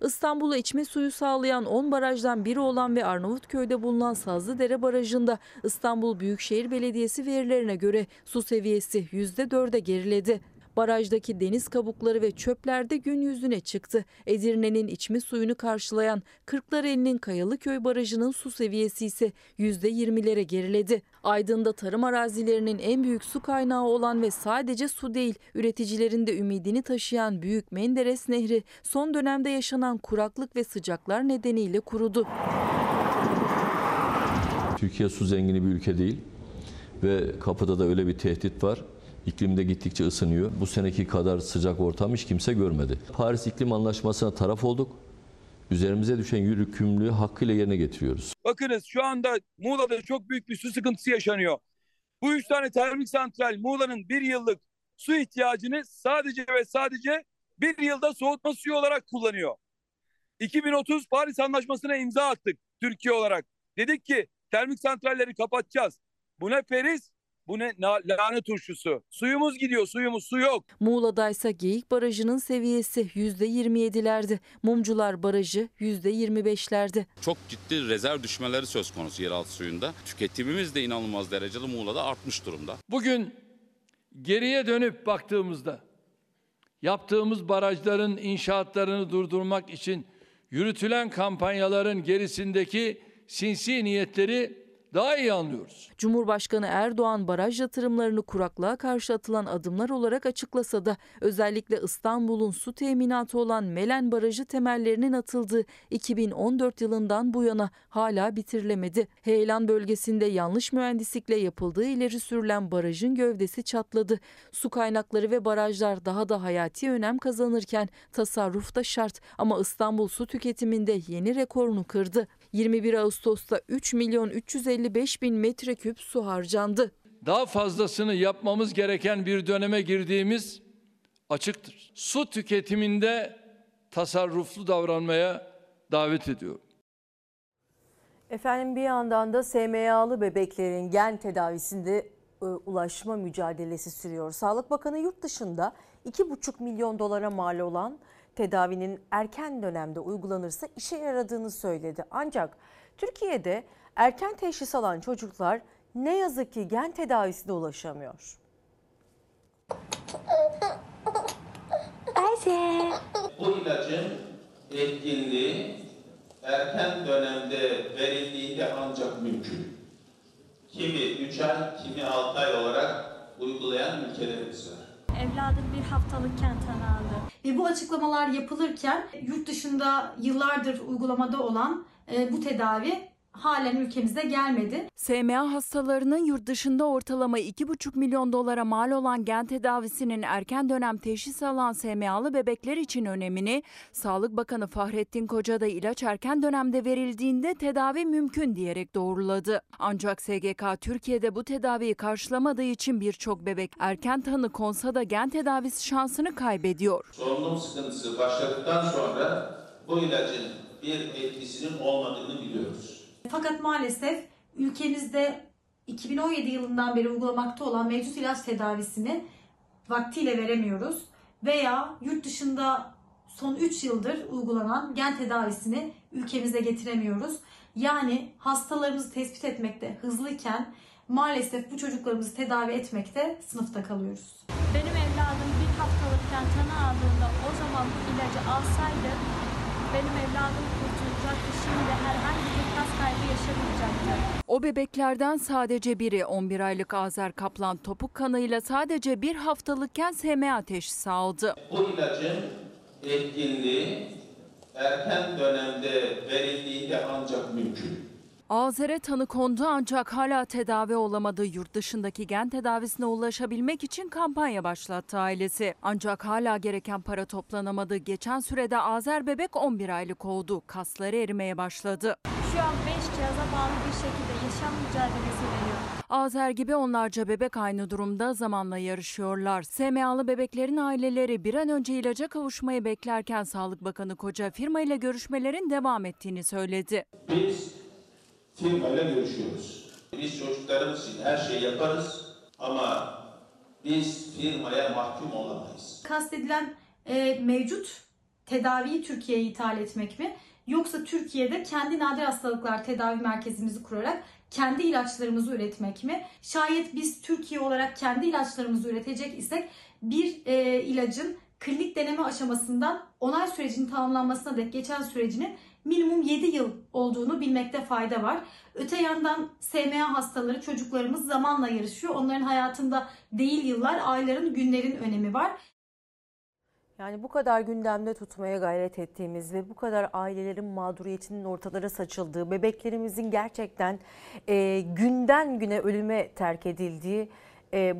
İstanbul'a içme suyu sağlayan 10 barajdan biri olan ve Arnavutköy'de bulunan Sazlıdere Barajı'nda İstanbul Büyükşehir Belediyesi verilerine göre su seviyesi %4'e geriledi. Barajdaki deniz kabukları ve çöpler de gün yüzüne çıktı. Edirne'nin içme suyunu karşılayan Kırklareli'nin Kayalıköy Barajı'nın su seviyesi ise %20'lere geriledi. Aydın'da tarım arazilerinin en büyük su kaynağı olan ve sadece su değil, üreticilerin de ümidini taşıyan Büyük Menderes Nehri son dönemde yaşanan kuraklık ve sıcaklar nedeniyle kurudu. Türkiye su zengini bir ülke değil ve kapıda da öyle bir tehdit var. İklim de gittikçe ısınıyor. Bu seneki kadar sıcak ortam hiç kimse görmedi. Paris İklim Anlaşması'na taraf olduk. Üzerimize düşen yükümlülüğü hakkıyla yerine getiriyoruz. Bakınız şu anda Muğla'da çok büyük bir su sıkıntısı yaşanıyor. Bu 3 tane termik santral Muğla'nın bir yıllık su ihtiyacını sadece ve sadece bir yılda soğutma suyu olarak kullanıyor. 2030 Paris Anlaşması'na imza attık Türkiye olarak. Dedik ki termik santralleri kapatacağız. Bu ne Paris? Bu ne lahana turşusu? Suyumuz gidiyor, suyumuz su yok. Muğla'daysa Geyik Barajı'nın seviyesi %27'lerdi. Mumcular Barajı %25'lerdi. Çok ciddi rezerv düşmeleri söz konusu yeraltı suyunda. Tüketimimiz de inanılmaz derecede Muğla'da artmış durumda. Bugün geriye dönüp baktığımızda yaptığımız barajların inşaatlarını durdurmak için yürütülen kampanyaların gerisindeki sinsi niyetleri daha iyi anlıyoruz. Cumhurbaşkanı Erdoğan baraj yatırımlarını kuraklığa karşı atılan adımlar olarak açıklasa da özellikle İstanbul'un su teminatı olan Melen Barajı temellerinin atıldığı 2014 yılından bu yana hala bitirilemedi. Heyelan bölgesinde yanlış mühendislikle yapıldığı ileri sürülen barajın gövdesi çatladı. Su kaynakları ve barajlar daha da hayati önem kazanırken tasarruf da şart ama İstanbul su tüketiminde yeni rekorunu kırdı. 21 Ağustos'ta 3.355.000 metreküp su harcandı. Daha fazlasını yapmamız gereken bir döneme girdiğimiz açıktır. Su tüketiminde tasarruflu davranmaya davet ediyorum. Efendim bir yandan da SMA'lı bebeklerin gen tedavisinde ulaşma mücadelesi sürüyor. Sağlık Bakanı yurt dışında $2,5 milyon mal olan tedavinin erken dönemde uygulanırsa işe yaradığını söyledi. Ancak Türkiye'de erken teşhis alan çocuklar ne yazık ki gen tedavisine ulaşamıyor. Bu ilacın etkinliği erken dönemde verildiğinde ancak mümkün. Kimi 3 ay, kimi 6 ay olarak uygulayan ülkelerimiz var. Evladım bir haftalık kenten aldı. Bu açıklamalar yapılırken yurt dışında yıllardır uygulamada olan bu tedavi halen ülkemize gelmedi. SMA hastalarının yurt dışında ortalama $2,5 milyon mal olan gen tedavisinin erken dönem teşhis alan SMA'lı bebekler için önemini, Sağlık Bakanı Fahrettin Koca da ilaç erken dönemde verildiğinde tedavi mümkün diyerek doğruladı. Ancak SGK Türkiye'de bu tedaviyi karşılamadığı için birçok bebek erken tanı konsa da gen tedavisi şansını kaybediyor. Solunum sıkıntısı başladıktan sonra bu ilacın bir etkisinin olmadığını biliyoruz. Fakat maalesef ülkemizde 2017 yılından beri uygulamakta olan mevcut ilaç tedavisini vaktiyle veremiyoruz veya yurt dışında son 3 yıldır uygulanan gen tedavisini ülkemize getiremiyoruz. Yani hastalarımızı tespit etmekte hızlıyken maalesef bu çocuklarımızı tedavi etmekte sınıfta kalıyoruz. Benim evladım bir haftalık kentana aldığında o zaman bu ilacı alsaydı benim evladım kurtulacaktı, şimdi herhangi bir kas kaybı yaşamayacaktı. O bebeklerden sadece biri 11 aylık Azer Kaplan topuk kanıyla sadece bir haftalıkken SMA teşhisi aldı. Bu ilacın etkinliği erken dönemde verildiğinde ancak mümkün. Azer'e tanı kondu ancak hala tedavi olamadı. Yurt dışındaki gen tedavisine ulaşabilmek için kampanya başlattı ailesi. Ancak hala gereken para toplanamadı. Geçen sürede Azer bebek 11 aylık oldu. Kasları erimeye başladı. Şu an 5 cihaza bağlı bir şekilde yaşam mücadelesi veriyor. Azer gibi onlarca bebek aynı durumda zamanla yarışıyorlar. SMA'lı bebeklerin aileleri bir an önce ilaca kavuşmayı beklerken Sağlık Bakanı Koca firmayla görüşmelerin devam ettiğini söyledi. Firmayla görüşüyoruz. Biz çocuklarımız için her şeyi yaparız ama biz firmaya mahkum olamayız. Kastedilen mevcut tedaviyi Türkiye'ye ithal etmek mi? Yoksa Türkiye'de kendi nadir hastalıklar tedavi merkezimizi kurarak kendi ilaçlarımızı üretmek mi? Şayet biz Türkiye olarak kendi ilaçlarımızı üretecek isek bir ilacın klinik deneme aşamasından onay sürecinin tamamlanmasına dek geçen sürecinin minimum 7 yıl olduğunu bilmekte fayda var. Öte yandan SMA hastaları çocuklarımız zamanla yarışıyor. Onların hayatında değil yıllar, ayların, günlerin önemi var. Yani bu kadar gündemde tutmaya gayret ettiğimiz ve bu kadar ailelerin mağduriyetinin ortalara saçıldığı, bebeklerimizin gerçekten günden güne ölüme terk edildiği,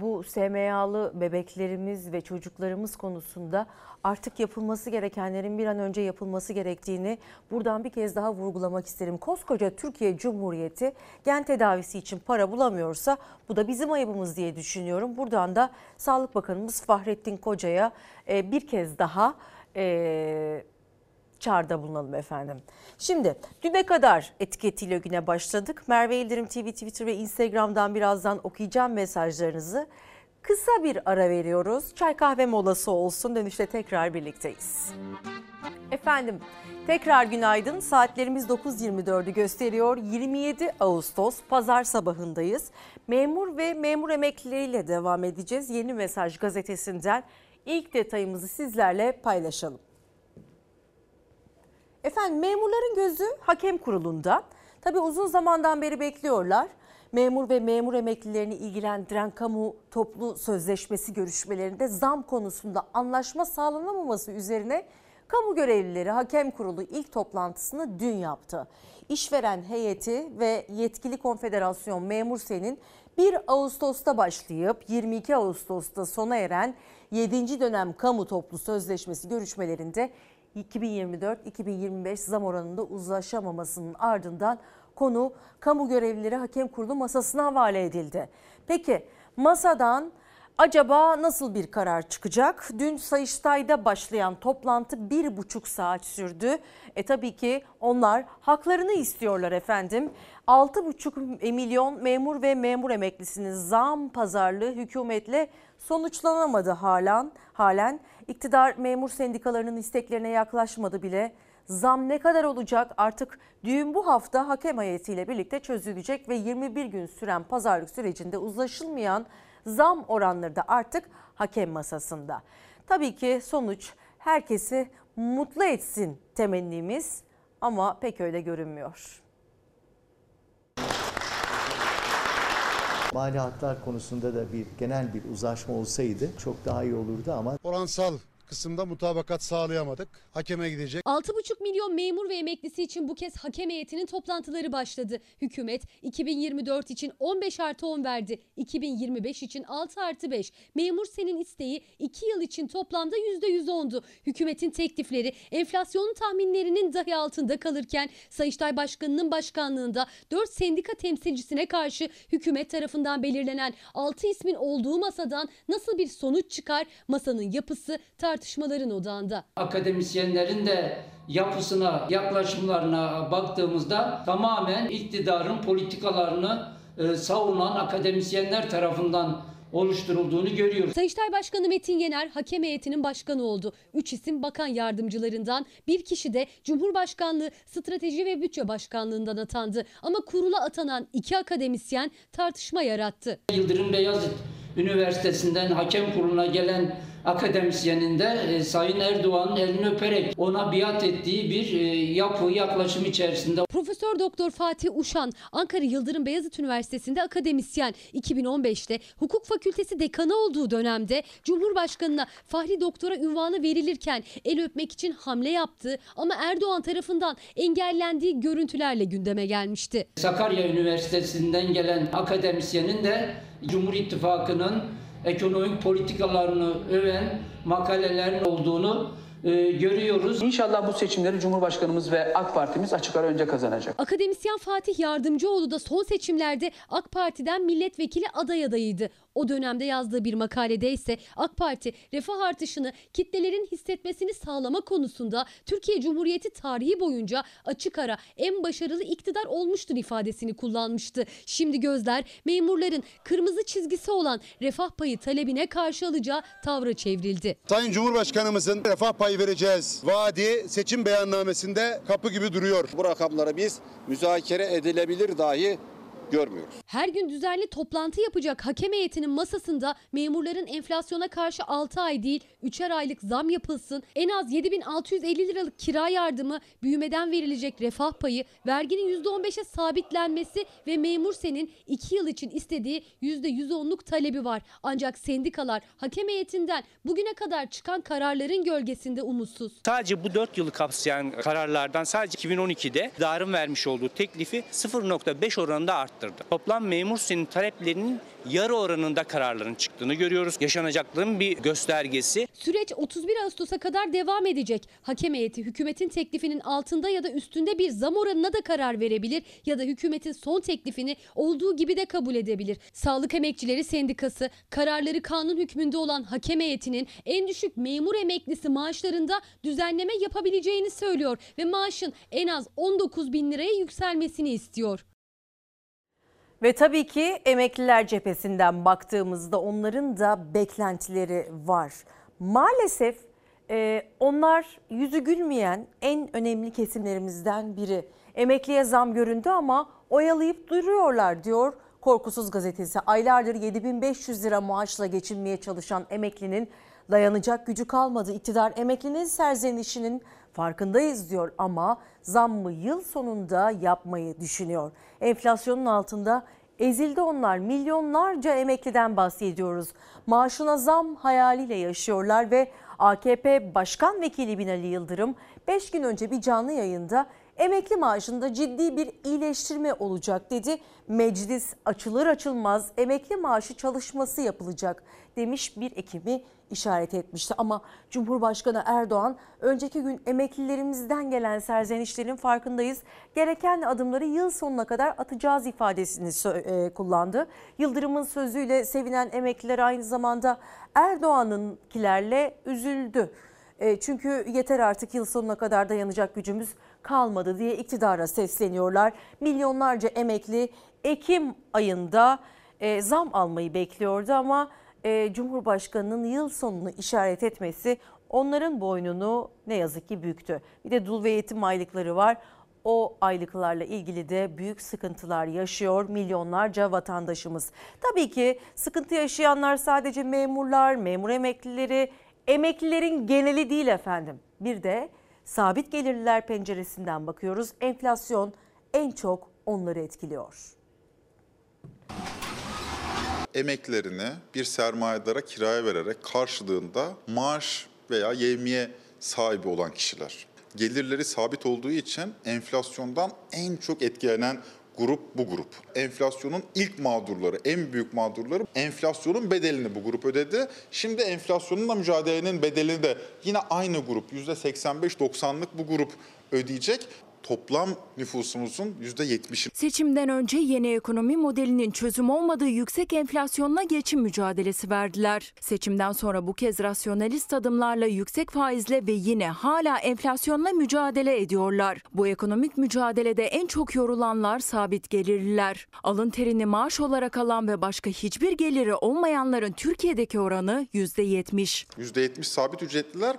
bu SMA'lı bebeklerimiz ve çocuklarımız konusunda artık yapılması gerekenlerin bir an önce yapılması gerektiğini buradan bir kez daha vurgulamak isterim. Koskoca Türkiye Cumhuriyeti gen tedavisi için para bulamıyorsa bu da bizim ayıbımız diye düşünüyorum. Buradan da Sağlık Bakanımız Fahrettin Koca'ya bir kez daha çağrıda bulunalım efendim. Şimdi düne kadar etiketiyle güne başladık. Merve Yıldırım TV, Twitter ve Instagram'dan birazdan okuyacağım mesajlarınızı. Kısa bir ara veriyoruz. Çay kahve molası olsun. Dönüşte tekrar birlikteyiz. Efendim tekrar günaydın. Saatlerimiz 9.24'ü gösteriyor. 27 Ağustos pazar sabahındayız. Memur ve memur emeklileriyle devam edeceğiz. Yeni Mesaj gazetesinden ilk detayımızı sizlerle paylaşalım. Efendim memurların gözü hakem kurulunda. Tabii uzun zamandan beri bekliyorlar. memur ve memur emeklilerini ilgilendiren kamu toplu sözleşmesi görüşmelerinde zam konusunda anlaşma sağlanamaması üzerine kamu görevlileri hakem kurulu ilk toplantısını dün yaptı. İşveren heyeti ve yetkili konfederasyon memur senin 1 Ağustos'ta başlayıp 22 Ağustos'ta sona eren 7. dönem kamu toplu sözleşmesi görüşmelerinde 2024-2025 zam oranında uzlaşamamasının ardından konu kamu görevlileri hakem kurulu masasına havale edildi. Peki masadan acaba nasıl bir karar çıkacak? Dün Sayıştay'da başlayan toplantı 1,5 saat sürdü. Tabii ki onlar haklarını istiyorlar efendim. 6,5 milyon memur ve memur emeklisinin zam pazarlığı hükümetle sonuçlanamadı halen. İktidar memur sendikalarının isteklerine yaklaşmadı bile. Zam ne kadar olacak? Artık düğün bu hafta hakem heyetiyle birlikte çözülecek ve 21 gün süren pazarlık sürecinde uzlaşılmayan zam oranları da artık hakem masasında. Tabii ki sonuç herkesi mutlu etsin temennimiz ama pek öyle görünmüyor. Mali hatlar konusunda da bir genel bir uzlaşma olsaydı çok daha iyi olurdu ama oransal kısımda mutabakat sağlayamadık. Hakeme gidecek. 6,5 milyon memur ve emeklisi için bu kez hakem heyetinin toplantıları başladı. Hükümet 2024 için 15+10 verdi. 2025 için 6+5. Memur senin isteği 2 yıl için toplamda %110'du. Hükümetin teklifleri enflasyonun tahminlerinin dahi altında kalırken Sayıştay Başkanı'nın başkanlığında 4 sendika temsilcisine karşı hükümet tarafından belirlenen 6 ismin olduğu masadan nasıl bir sonuç çıkar? Masanın yapısı tartışmaların odağında. Akademisyenlerin de yapısına, yaklaşımlarına baktığımızda tamamen iktidarın politikalarını savunan akademisyenler tarafından oluşturulduğunu görüyoruz. Sayıştay Başkanı Metin Yener hakem heyetinin başkanı oldu. 3 isim bakan yardımcılarından, bir kişi de Cumhurbaşkanlığı Strateji ve Bütçe Başkanlığından atandı. Ama kurula atanan 2 akademisyen tartışma yarattı. Yıldırım Beyazıt Üniversitesi'nden hakem kuruluna gelen akademisyenin de Sayın Erdoğan'ın elini öperek ona biat ettiği bir yapı, yaklaşım içerisinde. Profesör Doktor Fatih Uşan, Ankara Yıldırım Beyazıt Üniversitesi'nde akademisyen. 2015'te Hukuk Fakültesi dekanı olduğu dönemde Cumhurbaşkanı'na Fahri Doktora ünvanı verilirken el öpmek için hamle yaptığı ama Erdoğan tarafından engellendiği görüntülerle gündeme gelmişti. Sakarya Üniversitesi'nden gelen akademisyenin de Cumhur İttifakı'nın ekonomik politikalarını öven makalelerin olduğunu görüyoruz. İnşallah bu seçimleri Cumhurbaşkanımız ve AK Parti'miz açık ara önce kazanacak. Akademisyen Fatih Yardımcıoğlu da son seçimlerde AK Parti'den milletvekili aday adayıydı. O dönemde yazdığı bir makalede ise AK Parti refah artışını kitlelerin hissetmesini sağlama konusunda Türkiye Cumhuriyeti tarihi boyunca açık ara en başarılı iktidar olmuştur ifadesini kullanmıştı. Şimdi gözler memurların kırmızı çizgisi olan refah payı talebine karşı alacağı tavra çevrildi. Sayın Cumhurbaşkanımızın refah payı vereceğiz vaadi seçim beyannamesinde kapı gibi duruyor. Bu rakamları biz müzakere edilebilir dahi görmüyoruz. Her gün düzenli toplantı yapacak hakem heyetinin masasında memurların enflasyona karşı 6 ay değil 3'er aylık zam yapılsın, en az 7.650 liralık kira yardımı, büyümeden verilecek refah payı, verginin %15'e sabitlenmesi ve memur senin 2 yıl için istediği %110'luk talebi var. Ancak sendikalar hakem heyetinden bugüne kadar çıkan kararların gölgesinde umutsuz. Sadece bu 4 yılı kapsayan kararlardan sadece 2012'de iktidarın vermiş olduğu teklifi 0,5 oranında arttı. Toplam memur senin taleplerinin yarı oranında kararların çıktığını görüyoruz. Yaşanacaklığın bir göstergesi. Süreç 31 Ağustos'a kadar devam edecek. Hakem heyeti hükümetin teklifinin altında ya da üstünde bir zam oranına da karar verebilir ya da hükümetin son teklifini olduğu gibi de kabul edebilir. Sağlık Emekçileri Sendikası kararları kanun hükmünde olan hakem heyetinin en düşük memur emeklisi maaşlarında düzenleme yapabileceğini söylüyor ve maaşın en az 19 bin liraya yükselmesini istiyor. Ve tabii ki emekliler cephesinden baktığımızda onların da beklentileri var. Maalesef onlar yüzü gülmeyen en önemli kesimlerimizden biri. Emekliye zam göründü ama oyalayıp duruyorlar diyor Korkusuz Gazetesi. Aylardır 7.500 lira maaşla geçinmeye çalışan emeklinin dayanacak gücü kalmadı. İktidar emeklinin serzenişinin farkındayız diyor ama zammı yıl sonunda yapmayı düşünüyor. Enflasyonun altında Ezildi onlar, milyonlarca emekliden bahsediyoruz. Maaşına zam hayaliyle yaşıyorlar ve AKP Başkan Vekili Binali Yıldırım 5 gün önce bir canlı yayında emekli maaşında ciddi bir iyileştirme olacak dedi. Meclis açılır açılmaz emekli maaşı çalışması yapılacak demiş, 1 Ekim'i işaret etmişti. Ama Cumhurbaşkanı Erdoğan önceki gün emeklilerimizden gelen serzenişlerin farkındayız. Gereken adımları yıl sonuna kadar atacağız ifadesini kullandı. Yıldırım'ın sözüyle sevinen emekliler aynı zamanda Erdoğan'ınkilerle üzüldü. Çünkü yeter artık, yıl sonuna kadar dayanacak gücümüz kalmadı diye iktidara sesleniyorlar. Milyonlarca emekli Ekim ayında zam almayı bekliyordu ama Cumhurbaşkanı'nın yıl sonunu işaret etmesi onların boynunu ne yazık ki büktü. Bir de dul ve yetim aylıkları var. O aylıklarla ilgili de büyük sıkıntılar yaşıyor milyonlarca vatandaşımız. Tabii ki sıkıntı yaşayanlar sadece memurlar, memur emeklileri, emeklilerin geneli değil efendim. Bir de sabit gelirliler penceresinden bakıyoruz. Enflasyon en çok onları etkiliyor. Emeklerini bir sermayedara kiraya vererek karşılığında maaş veya yevmiye sahibi olan kişiler. Gelirleri sabit olduğu için enflasyondan en çok etkilenen grup bu grup. Enflasyonun ilk mağdurları, en büyük mağdurları, enflasyonun bedelini bu grup ödedi. Şimdi enflasyonla mücadelenin bedelini de yine aynı grup, %85-90'lık bu grup ödeyecek. Toplam nüfusumuzun %70'i. Seçimden önce yeni ekonomi modelinin çözüm olmadığı yüksek enflasyonla geçim mücadelesi verdiler. Seçimden sonra bu kez rasyonalist adımlarla, yüksek faizle ve yine hala enflasyonla mücadele ediyorlar. Bu ekonomik mücadelede en çok yorulanlar sabit gelirliler. Alın terini maaş olarak alan ve başka hiçbir geliri olmayanların Türkiye'deki oranı %70. %70 sabit ücretliler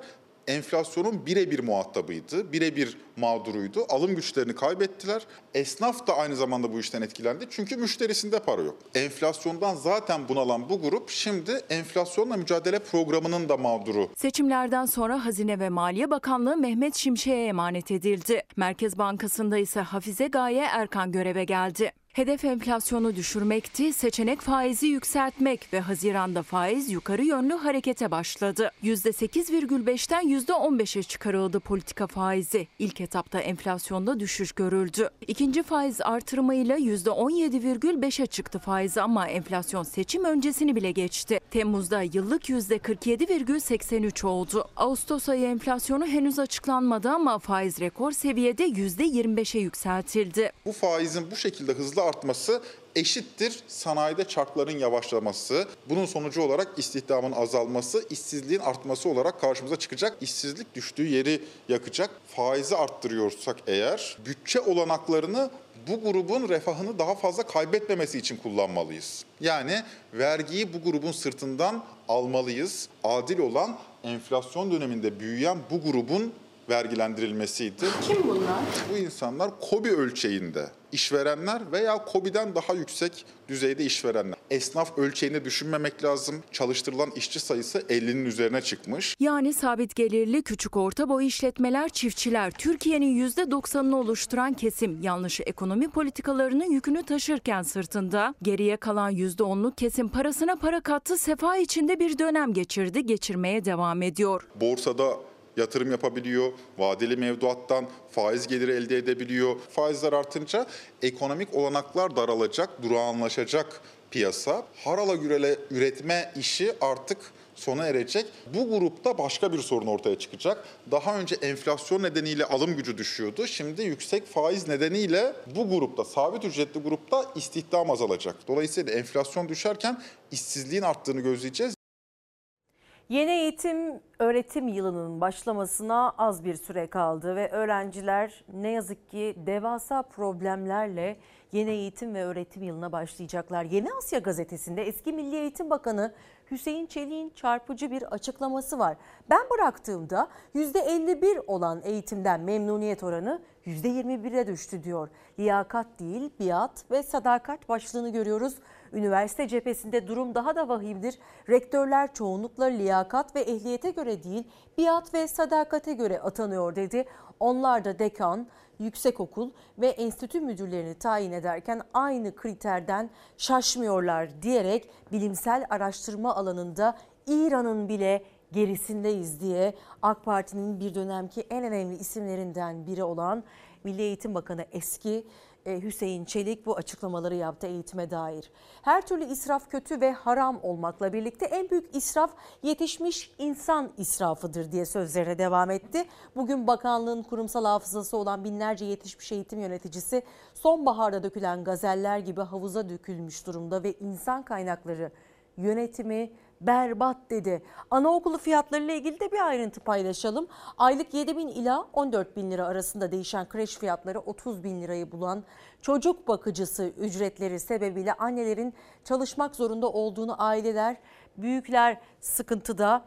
enflasyonun birebir muhatabıydı, birebir mağduruydu. Alım güçlerini kaybettiler. Esnaf da aynı zamanda bu işten etkilendi. Çünkü müşterisinde para yok. Enflasyondan zaten bunalan bu grup şimdi enflasyonla mücadele programının da mağduru. Seçimlerden sonra Hazine ve Maliye Bakanlığı Mehmet Şimşek'e emanet edildi. Merkez Bankası'nda ise Hafize Gaye Erkan göreve geldi. Hedef enflasyonu düşürmekti, seçenek faizi yükseltmek ve Haziran'da faiz yukarı yönlü harekete başladı. %8,5'ten %15'e çıkarıldı politika faizi. İlk etapta enflasyonda düşüş görüldü. İkinci faiz artırımıyla %17,5'e çıktı faiz ama enflasyon seçim öncesini bile geçti. Temmuz'da yıllık %47,83 oldu. Ağustos ayı enflasyonu henüz açıklanmadı ama faiz rekor seviyede %25'e yükseltildi. Bu faizin bu şekilde hızlı artması eşittir sanayide çarkların yavaşlaması, bunun sonucu olarak istihdamın azalması, işsizliğin artması olarak karşımıza çıkacak. İşsizlik düştüğü yeri yakacak. Faizi arttırıyorsak eğer bütçe olanaklarını bu grubun refahını daha fazla kaybetmemesi için kullanmalıyız. Yani vergiyi bu grubun sırtından almalıyız. Adil olan, enflasyon döneminde büyüyen bu grubun vergilendirilmesiydi. Kim bunlar? Bu insanlar KOBİ ölçeğinde işverenler veya KOBİ'den daha yüksek düzeyde işverenler. Esnaf ölçeğini düşünmemek lazım. Çalıştırılan işçi sayısı 50'nin üzerine çıkmış. Yani sabit gelirli küçük orta boy işletmeler, çiftçiler, Türkiye'nin %90'ını oluşturan kesim yanlış ekonomi politikalarının yükünü taşırken sırtında, geriye kalan %10'luk kesim parasına para kattı, sefa içinde bir dönem geçirdi, geçirmeye devam ediyor. Borsada yatırım yapabiliyor, vadeli mevduattan faiz geliri elde edebiliyor. Faizler artınca ekonomik olanaklar daralacak, durağanlaşacak piyasa. Harala gürele üretme işi artık sona erecek. Bu grupta başka bir sorun ortaya çıkacak. Daha önce enflasyon nedeniyle alım gücü düşüyordu. Şimdi yüksek faiz nedeniyle bu grupta, sabit ücretli grupta istihdam azalacak. Dolayısıyla enflasyon düşerken işsizliğin arttığını gözleyeceğiz. Yeni eğitim öğretim yılının başlamasına az bir süre kaldı ve öğrenciler ne yazık ki devasa problemlerle yeni eğitim ve öğretim yılına başlayacaklar. Yeni Asya gazetesinde eski Milli Eğitim Bakanı Hüseyin Çelik'in çarpıcı bir açıklaması var. Ben bıraktığımda %51 olan eğitimden memnuniyet oranı %21'e düştü diyor. Liyakat değil, biat ve sadakat başlığını görüyoruz. Üniversite cephesinde durum daha da vahimdir. Rektörler çoğunlukla liyakat ve ehliyete göre değil, biat ve sadakate göre atanıyor dedi. Onlar da dekan, yüksekokul ve enstitü müdürlerini tayin ederken aynı kriterden şaşmıyorlar diyerek bilimsel araştırma alanında İran'ın bile gerisindeyiz diye AK Parti'nin bir dönemki en önemli isimlerinden biri olan Milli Eğitim Bakanı eski Hüseyin Çelik bu açıklamaları yaptı eğitime dair. Her türlü israf kötü ve haram olmakla birlikte en büyük israf yetişmiş insan israfıdır diye sözlerine devam etti. Bugün bakanlığın kurumsal hafızası olan binlerce yetişmiş eğitim yöneticisi sonbaharda dökülen gazeller gibi havuza dökülmüş durumda ve insan kaynakları yönetimi berbat dedi. Anaokulu fiyatlarıyla ilgili de bir ayrıntı paylaşalım. Aylık 7.000 ila 14.000 lira arasında değişen kreş fiyatları 30.000 lirayı bulan çocuk bakıcısı ücretleri sebebiyle annelerin çalışmak zorunda olduğunu aileler, büyükler sıkıntıda.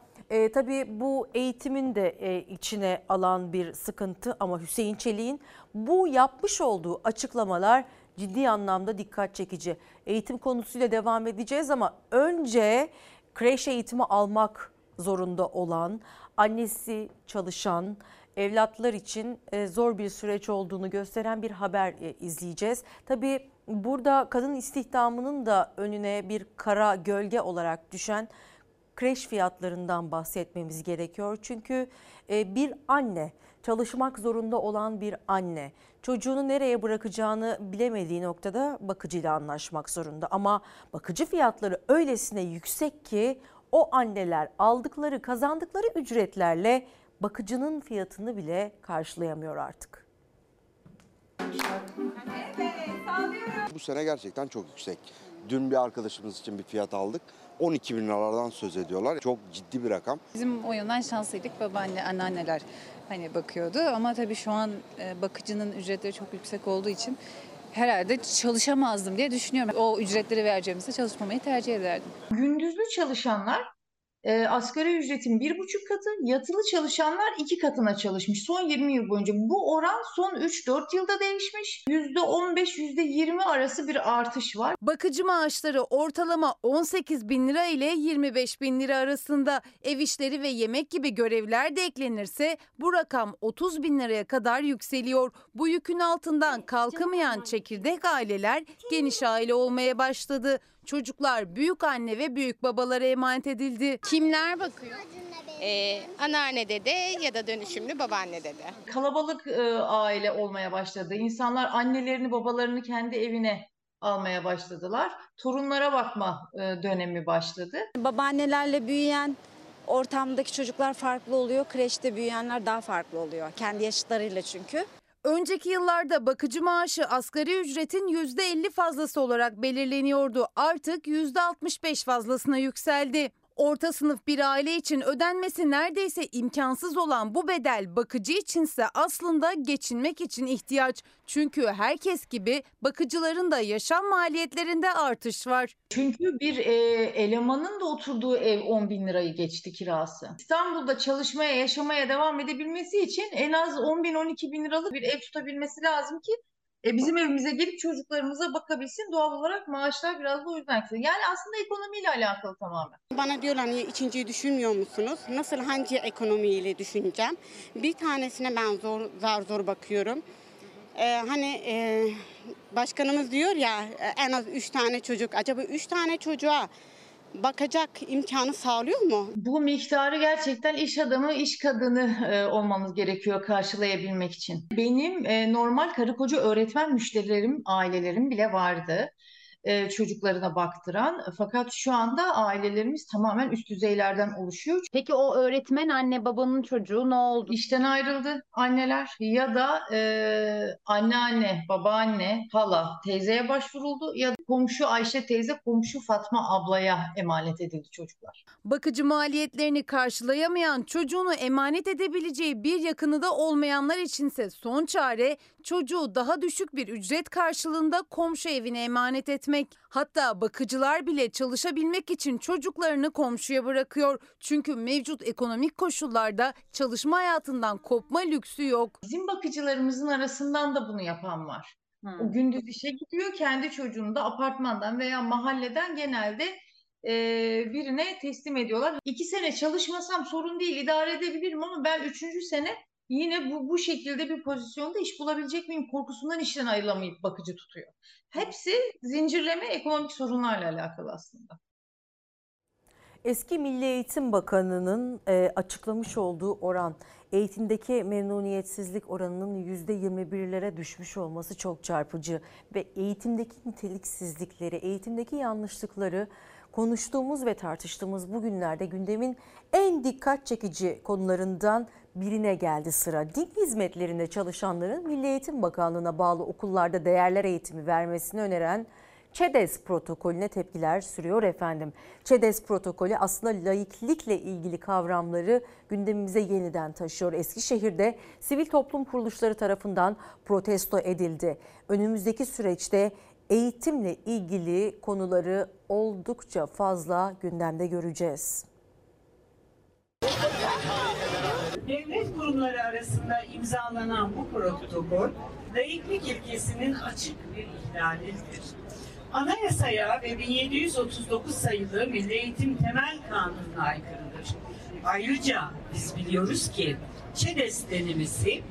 Tabii bu eğitimin de içine alan bir sıkıntı ama Hüseyin Çelik'in bu yapmış olduğu açıklamalar ciddi anlamda dikkat çekici. Eğitim konusuyla devam edeceğiz ama önce kreş eğitimi almak zorunda olan, annesi çalışan evlatlar için zor bir süreç olduğunu gösteren bir haber izleyeceğiz. Tabii burada kadın istihdamının da önüne bir kara gölge olarak düşen kreş fiyatlarından bahsetmemiz gerekiyor. Çünkü bir anne, çalışmak zorunda olan bir anne çocuğunu nereye bırakacağını bilemediği noktada bakıcıyla anlaşmak zorunda. Ama bakıcı fiyatları öylesine yüksek ki o anneler aldıkları, kazandıkları ücretlerle bakıcının fiyatını bile karşılayamıyor artık. Bu sene gerçekten çok yüksek. Dün bir arkadaşımız için bir fiyat aldık. 12.000 liralardan söz ediyorlar. Çok ciddi bir rakam. Bizim o yönden şanslıydık. Babaanne, anneanneler hani bakıyordu. Ama tabii şu an bakıcının ücretleri çok yüksek olduğu için herhalde çalışamazdım diye düşünüyorum. O ücretleri vereceğimizde çalışmamayı tercih ederdim. Gündüzlü çalışanlar asgari ücretin 1,5 katı, yatılı çalışanlar 2 katına çalışmış. Son 20 yıl boyunca bu oran son 3-4 yılda değişmiş. %15-%20 arası bir artış var. Bakıcı maaşları ortalama 18.000 lira ile 25.000 lira arasında. Ev işleri ve yemek gibi görevler de eklenirse bu rakam 30.000 liraya kadar yükseliyor. Bu yükün altından kalkamayan çekirdek aileler geniş aile olmaya başladı. Çocuklar büyük anne ve büyük babalara emanet edildi. Kimler bakıyor? Anneanne dede ya da dönüşümlü babaanne dede. Kalabalık aile olmaya başladı. İnsanlar annelerini babalarını kendi evine almaya başladılar. Torunlara bakma dönemi başladı. Babaannelerle büyüyen ortamdaki çocuklar farklı oluyor. Kreşte büyüyenler daha farklı oluyor. Kendi yaşıtlarıyla çünkü. Önceki yıllarda bakıcı maaşı asgari ücretin %50 fazlası olarak belirleniyordu. Artık %65 fazlasına yükseldi. Orta sınıf bir aile için ödenmesi neredeyse imkansız olan bu bedel bakıcı içinse aslında geçinmek için ihtiyaç. Çünkü herkes gibi bakıcıların da yaşam maliyetlerinde artış var. Çünkü bir elemanın da oturduğu ev 10.000 lirayı geçti kirası. İstanbul'da çalışmaya, yaşamaya devam edebilmesi için en az 10.000-12.000 liralık bir ev tutabilmesi lazım ki bizim evimize gelip çocuklarımıza bakabilsin. Doğal olarak maaşlar biraz da o yüzden kısa. Yani aslında ekonomiyle alakalı tamamen. Bana diyorlar niye ikinciyi düşünmüyor musunuz? Nasıl hangi ekonomiyle düşüneceğim? Bir tanesine ben zar zor bakıyorum. Başkanımız diyor ya en az 3 tane çocuk. Acaba 3 tane çocuğa bakacak imkanı sağlıyor mu? Bu miktarı gerçekten iş adamı, iş kadını olmanız gerekiyor karşılayabilmek için. Benim normal karı koca öğretmen müşterilerim, ailelerim bile vardı çocuklarına baktıran. Fakat şu anda ailelerimiz tamamen üst düzeylerden oluşuyor. Peki o öğretmen anne babanın çocuğu ne oldu? İşten ayrıldı anneler ya da anneanne, babaanne, hala, teyzeye başvuruldu ya da komşu Ayşe teyze, komşu Fatma ablaya emanet edildi çocuklar. Bakıcı maliyetlerini karşılayamayan, çocuğunu emanet edebileceği bir yakını da olmayanlar içinse son çare çocuğu daha düşük bir ücret karşılığında komşu evine emanet etmek. Hatta bakıcılar bile çalışabilmek için çocuklarını komşuya bırakıyor. Çünkü mevcut ekonomik koşullarda çalışma hayatından kopma lüksü yok. Bizim bakıcılarımızın arasından da bunu yapan var. O gündüz işe gidiyor, kendi çocuğunu da apartmandan veya mahalleden genelde birine teslim ediyorlar. 2 sene çalışmasam sorun değil, idare edebilirim ama ben 3. sene yine bu şekilde bir pozisyonda iş bulabilecek miyim korkusundan işten ayrılamayıp bakıcı tutuyor. Hepsi zincirleme ekonomik sorunlarla alakalı aslında. Eski Milli Eğitim Bakanı'nın açıklamış olduğu oran, eğitimdeki memnuniyetsizlik oranının %21'lere düşmüş olması çok çarpıcı ve eğitimdeki niteliksizlikleri, eğitimdeki yanlışlıkları konuştuğumuz ve tartıştığımız bugünlerde gündemin en dikkat çekici konularından birine geldi sıra. Din hizmetlerinde çalışanların Milli Eğitim Bakanlığı'na bağlı okullarda değerler eğitimi vermesini öneren ÇEDES protokolüne tepkiler sürüyor efendim. ÇEDES protokolü aslında laiklikle ilgili kavramları gündemimize yeniden taşıyor. Eskişehir'de sivil toplum kuruluşları tarafından protesto edildi. Önümüzdeki süreçte eğitimle ilgili konuları oldukça fazla gündemde göreceğiz. Devlet kurumları arasında imzalanan bu protokol, laiklik ilkesinin açık bir ihlalidir. Anayasaya ve 1739 sayılı Milli Eğitim Temel Kanunu'na aykırıdır. Ayrıca biz biliyoruz ki ÇEDES denilmesi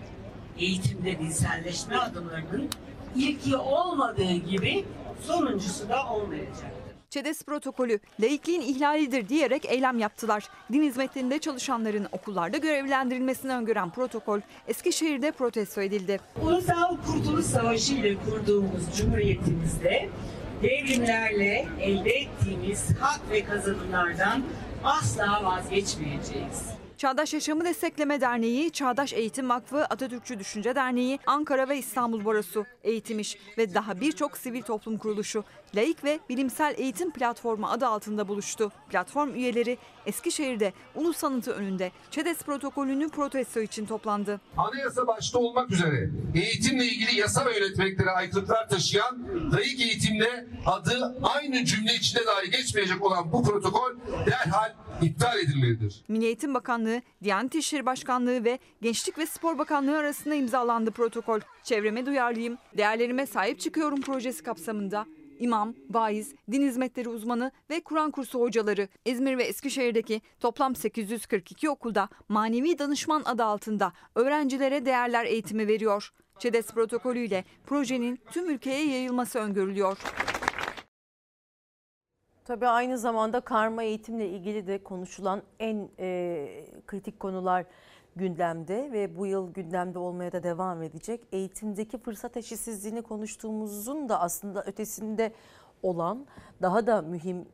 eğitimde dinselleşme adımlarının ilki olmadığı gibi sonuncusu da olmayacaktır. ÇEDES protokolü laikliğin ihlalidir diyerek eylem yaptılar. Din hizmetlerinde çalışanların okullarda görevlendirilmesini öngören protokol Eskişehir'de protesto edildi. Ulusal Kurtuluş Savaşı ile kurduğumuz cumhuriyetimizde devrimlerle elde ettiğimiz hak ve kazanımlardan asla vazgeçmeyeceğiz. Çağdaş Yaşamı Destekleme Derneği, Çağdaş Eğitim Vakfı, Atatürkçü Düşünce Derneği, Ankara ve İstanbul Barosu, Eğitim İş ve daha birçok sivil toplum kuruluşu laik ve bilimsel eğitim platformu adı altında buluştu. Platform üyeleri Eskişehir'de Ulus Sanatı önünde ÇEDES protokolünü protesto için toplandı. Anayasa başta olmak üzere eğitimle ilgili yasa ve yönetmeliklere aykırılıklar taşıyan, laik eğitimle adı aynı cümle içinde dahi geçmeyecek olan bu protokol derhal iptal edilmelidir. Milli Eğitim Bakanlığı, Diyanet İşleri Başkanlığı ve Gençlik ve Spor Bakanlığı arasında imzalandı protokol. Çevreme duyarlıyım, değerlerime sahip çıkıyorum projesi kapsamında İmam, vaiz, din hizmetleri uzmanı ve Kur'an kursu hocaları İzmir ve Eskişehir'deki toplam 842 okulda manevi danışman adı altında öğrencilere değerler eğitimi veriyor. ÇEDES protokolüyle projenin tüm ülkeye yayılması öngörülüyor. Tabii aynı zamanda karma eğitimle ilgili de konuşulan en kritik konular gündemde ve bu yıl gündemde olmaya da devam edecek. Eğitimdeki fırsat eşitsizliğini konuştuğumuzun da aslında ötesinde olan, daha da mühim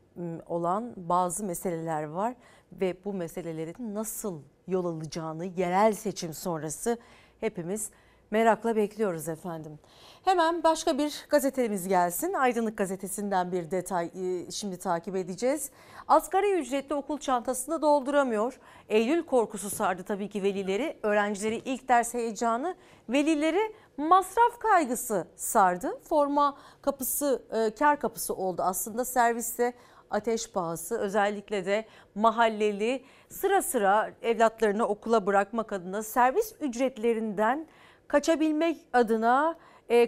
olan bazı meseleler var ve bu meselelerin nasıl yol alacağını yerel seçim sonrası hepimiz merakla bekliyoruz efendim. Hemen başka bir gazetemiz gelsin. Aydınlık Gazetesi'nden bir detay şimdi takip edeceğiz. Asgari ücretli okul çantasını dolduramıyor. Eylül korkusu sardı tabii ki velileri. Öğrencileri ilk ders heyecanı, velileri masraf kaygısı sardı. Forma kapısı, kar kapısı oldu aslında. Serviste ateş pahası, özellikle de mahalleli sıra sıra evlatlarını okula bırakmak adına servis ücretlerinden kaçabilmek adına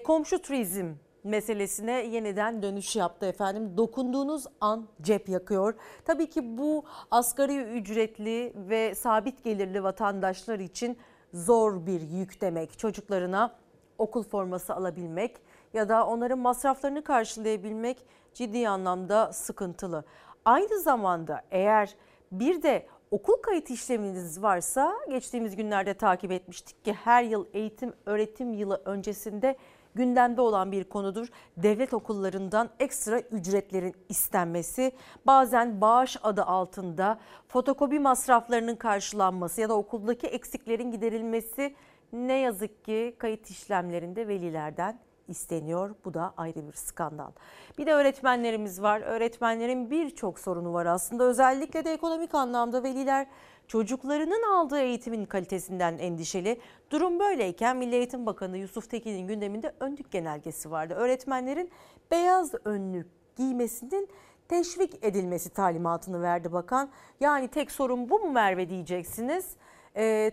komşu turizm meselesine yeniden dönüş yaptı efendim. Dokunduğunuz an cep yakıyor. Tabii ki bu asgari ücretli ve sabit gelirli vatandaşlar için zor bir yük demek. Çocuklarına okul forması alabilmek ya da onların masraflarını karşılayabilmek ciddi anlamda sıkıntılı. Aynı zamanda eğer bir de okul kayıt işleminiz varsa, geçtiğimiz günlerde takip etmiştik ki her yıl eğitim öğretim yılı öncesinde gündemde olan bir konudur. Devlet okullarından ekstra ücretlerin istenmesi, bazen bağış adı altında fotokopi masraflarının karşılanması ya da okuldaki eksiklerin giderilmesi ne yazık ki kayıt işlemlerinde velilerden isteniyor. Bu da ayrı bir skandal. Bir de öğretmenlerimiz var. Öğretmenlerin birçok sorunu var aslında. Özellikle de ekonomik anlamda veliler çocuklarının aldığı eğitimin kalitesinden endişeli. Durum böyleyken Milli Eğitim Bakanı Yusuf Tekin'in gündeminde önlük genelgesi vardı. Öğretmenlerin beyaz önlük giymesinin teşvik edilmesi talimatını verdi bakan. Yani tek sorun bu mu Merve diyeceksiniz.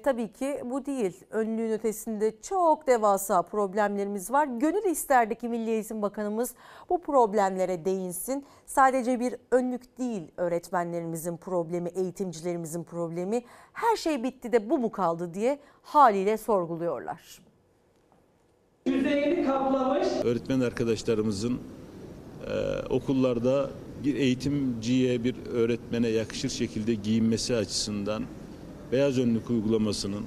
Tabii ki bu değil. Önlüğün ötesinde çok devasa problemlerimiz var. Gönül isterdi ki Milli Eğitim Bakanımız bu problemlere değinsin. Sadece bir önlük değil öğretmenlerimizin problemi, eğitimcilerimizin problemi. Her şey bitti de bu mu kaldı diye haliyle sorguluyorlar. %50 kaplamış. Öğretmen arkadaşlarımızın okullarda bir eğitimciye, bir öğretmene yakışır şekilde giyinmesi açısından beyaz önlük uygulamasının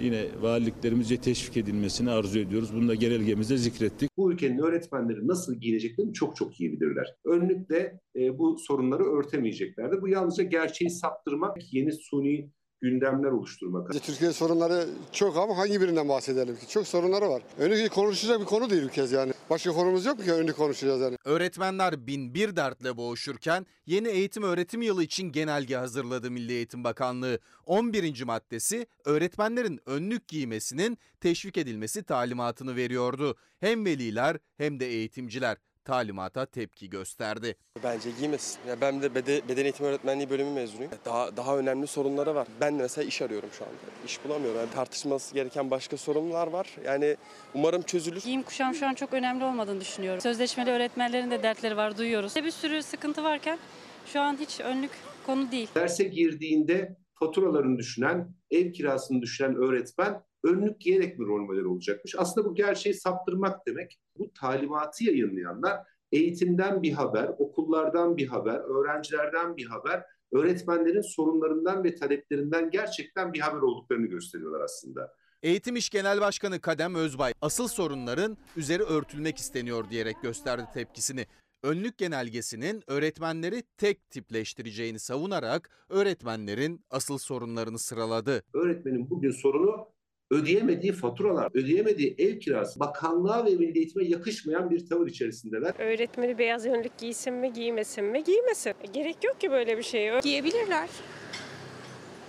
yine valiliklerimizce teşvik edilmesini arzu ediyoruz. Bunu da genelgemizde zikrettik. Bu ülkenin öğretmenleri nasıl giyineceklerini çok çok iyi bilirler. Önlükle bu sorunları örtemeyeceklerdir. Bu yalnızca gerçeği saptırmak, yeni suni gündemler oluşturmak. Türkiye'nin sorunları çok ama hangi birinden bahsedelim ki? Çok sorunları var. Önlük konuşacak bir konu değil ülkez yani. Başka konumuz yok mu ki önlük konuşacağız yani? Öğretmenler bin bir dertle boğuşurken yeni eğitim öğretim yılı için genelge hazırladı Milli Eğitim Bakanlığı. 11. maddesi öğretmenlerin önlük giymesinin teşvik edilmesi talimatını veriyordu. Hem veliler hem de eğitimciler talimata tepki gösterdi. Bence giymesin. Ya ben de beden eğitimi öğretmenliği bölümü mezunuyum. Daha önemli sorunları var. Ben de mesela iş arıyorum şu anda. İş bulamıyorum. Yani tartışması gereken başka sorunlar var. Yani umarım çözülür. Giyim kuşam şu an çok önemli olmadığını düşünüyorum. Sözleşmeli öğretmenlerin de dertleri var, duyuyoruz. Bir sürü sıkıntı varken şu an hiç önlük konu değil. Derse girdiğinde faturalarını düşünen, ev kirasını düşünen öğretmen önlük giyerek bir rol modeli olacakmış. Aslında bu gerçeği saptırmak demek. Bu talimatı yayınlayanlar eğitimden bir haber, okullardan bir haber, öğrencilerden bir haber, öğretmenlerin sorunlarından ve taleplerinden gerçekten bir haber olduklarını gösteriyorlar aslında. Eğitim İş Genel Başkanı Kadem Özbay asıl sorunların üzeri örtülmek isteniyor diyerek gösterdi tepkisini. Önlük genelgesinin öğretmenleri tek tipleştireceğini savunarak öğretmenlerin asıl sorunlarını sıraladı. Öğretmenin bugün sorunu ödeyemediği faturalar, ödeyemediği ev kirası, bakanlığa ve milli eğitime yakışmayan bir tavır içerisindeler. Öğretmeni beyaz önlük giysin mi, giymesin mi? Giymesin. Gerek yok ki böyle bir şeye. Giyebilirler.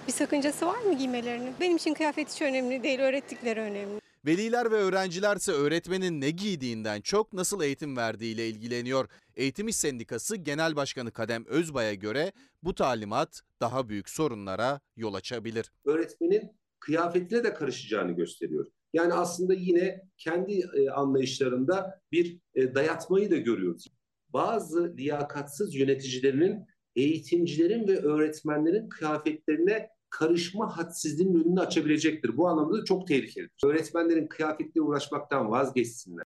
Bir sakıncası var mı giymelerinin? Benim için kıyafet hiç önemli değil, öğrettikleri önemli. Veliler ve öğrencilerse öğretmenin ne giydiğinden çok nasıl eğitim verdiğiyle ilgileniyor. Eğitim İş Sendikası Genel Başkanı Kadem Özbay'a göre bu talimat daha büyük sorunlara yol açabilir. Öğretmenin kıyafetine de karışacağını gösteriyor. Yani aslında yine kendi anlayışlarında bir dayatmayı da görüyoruz. Bazı liyakatsız yöneticilerinin, eğitimcilerin ve öğretmenlerin kıyafetlerine karışma hadsizliğinin önünü açabilecektir. Bu anlamda da çok tehlikelidir. Öğretmenlerin kıyafetle uğraşmaktan vazgeçsinler.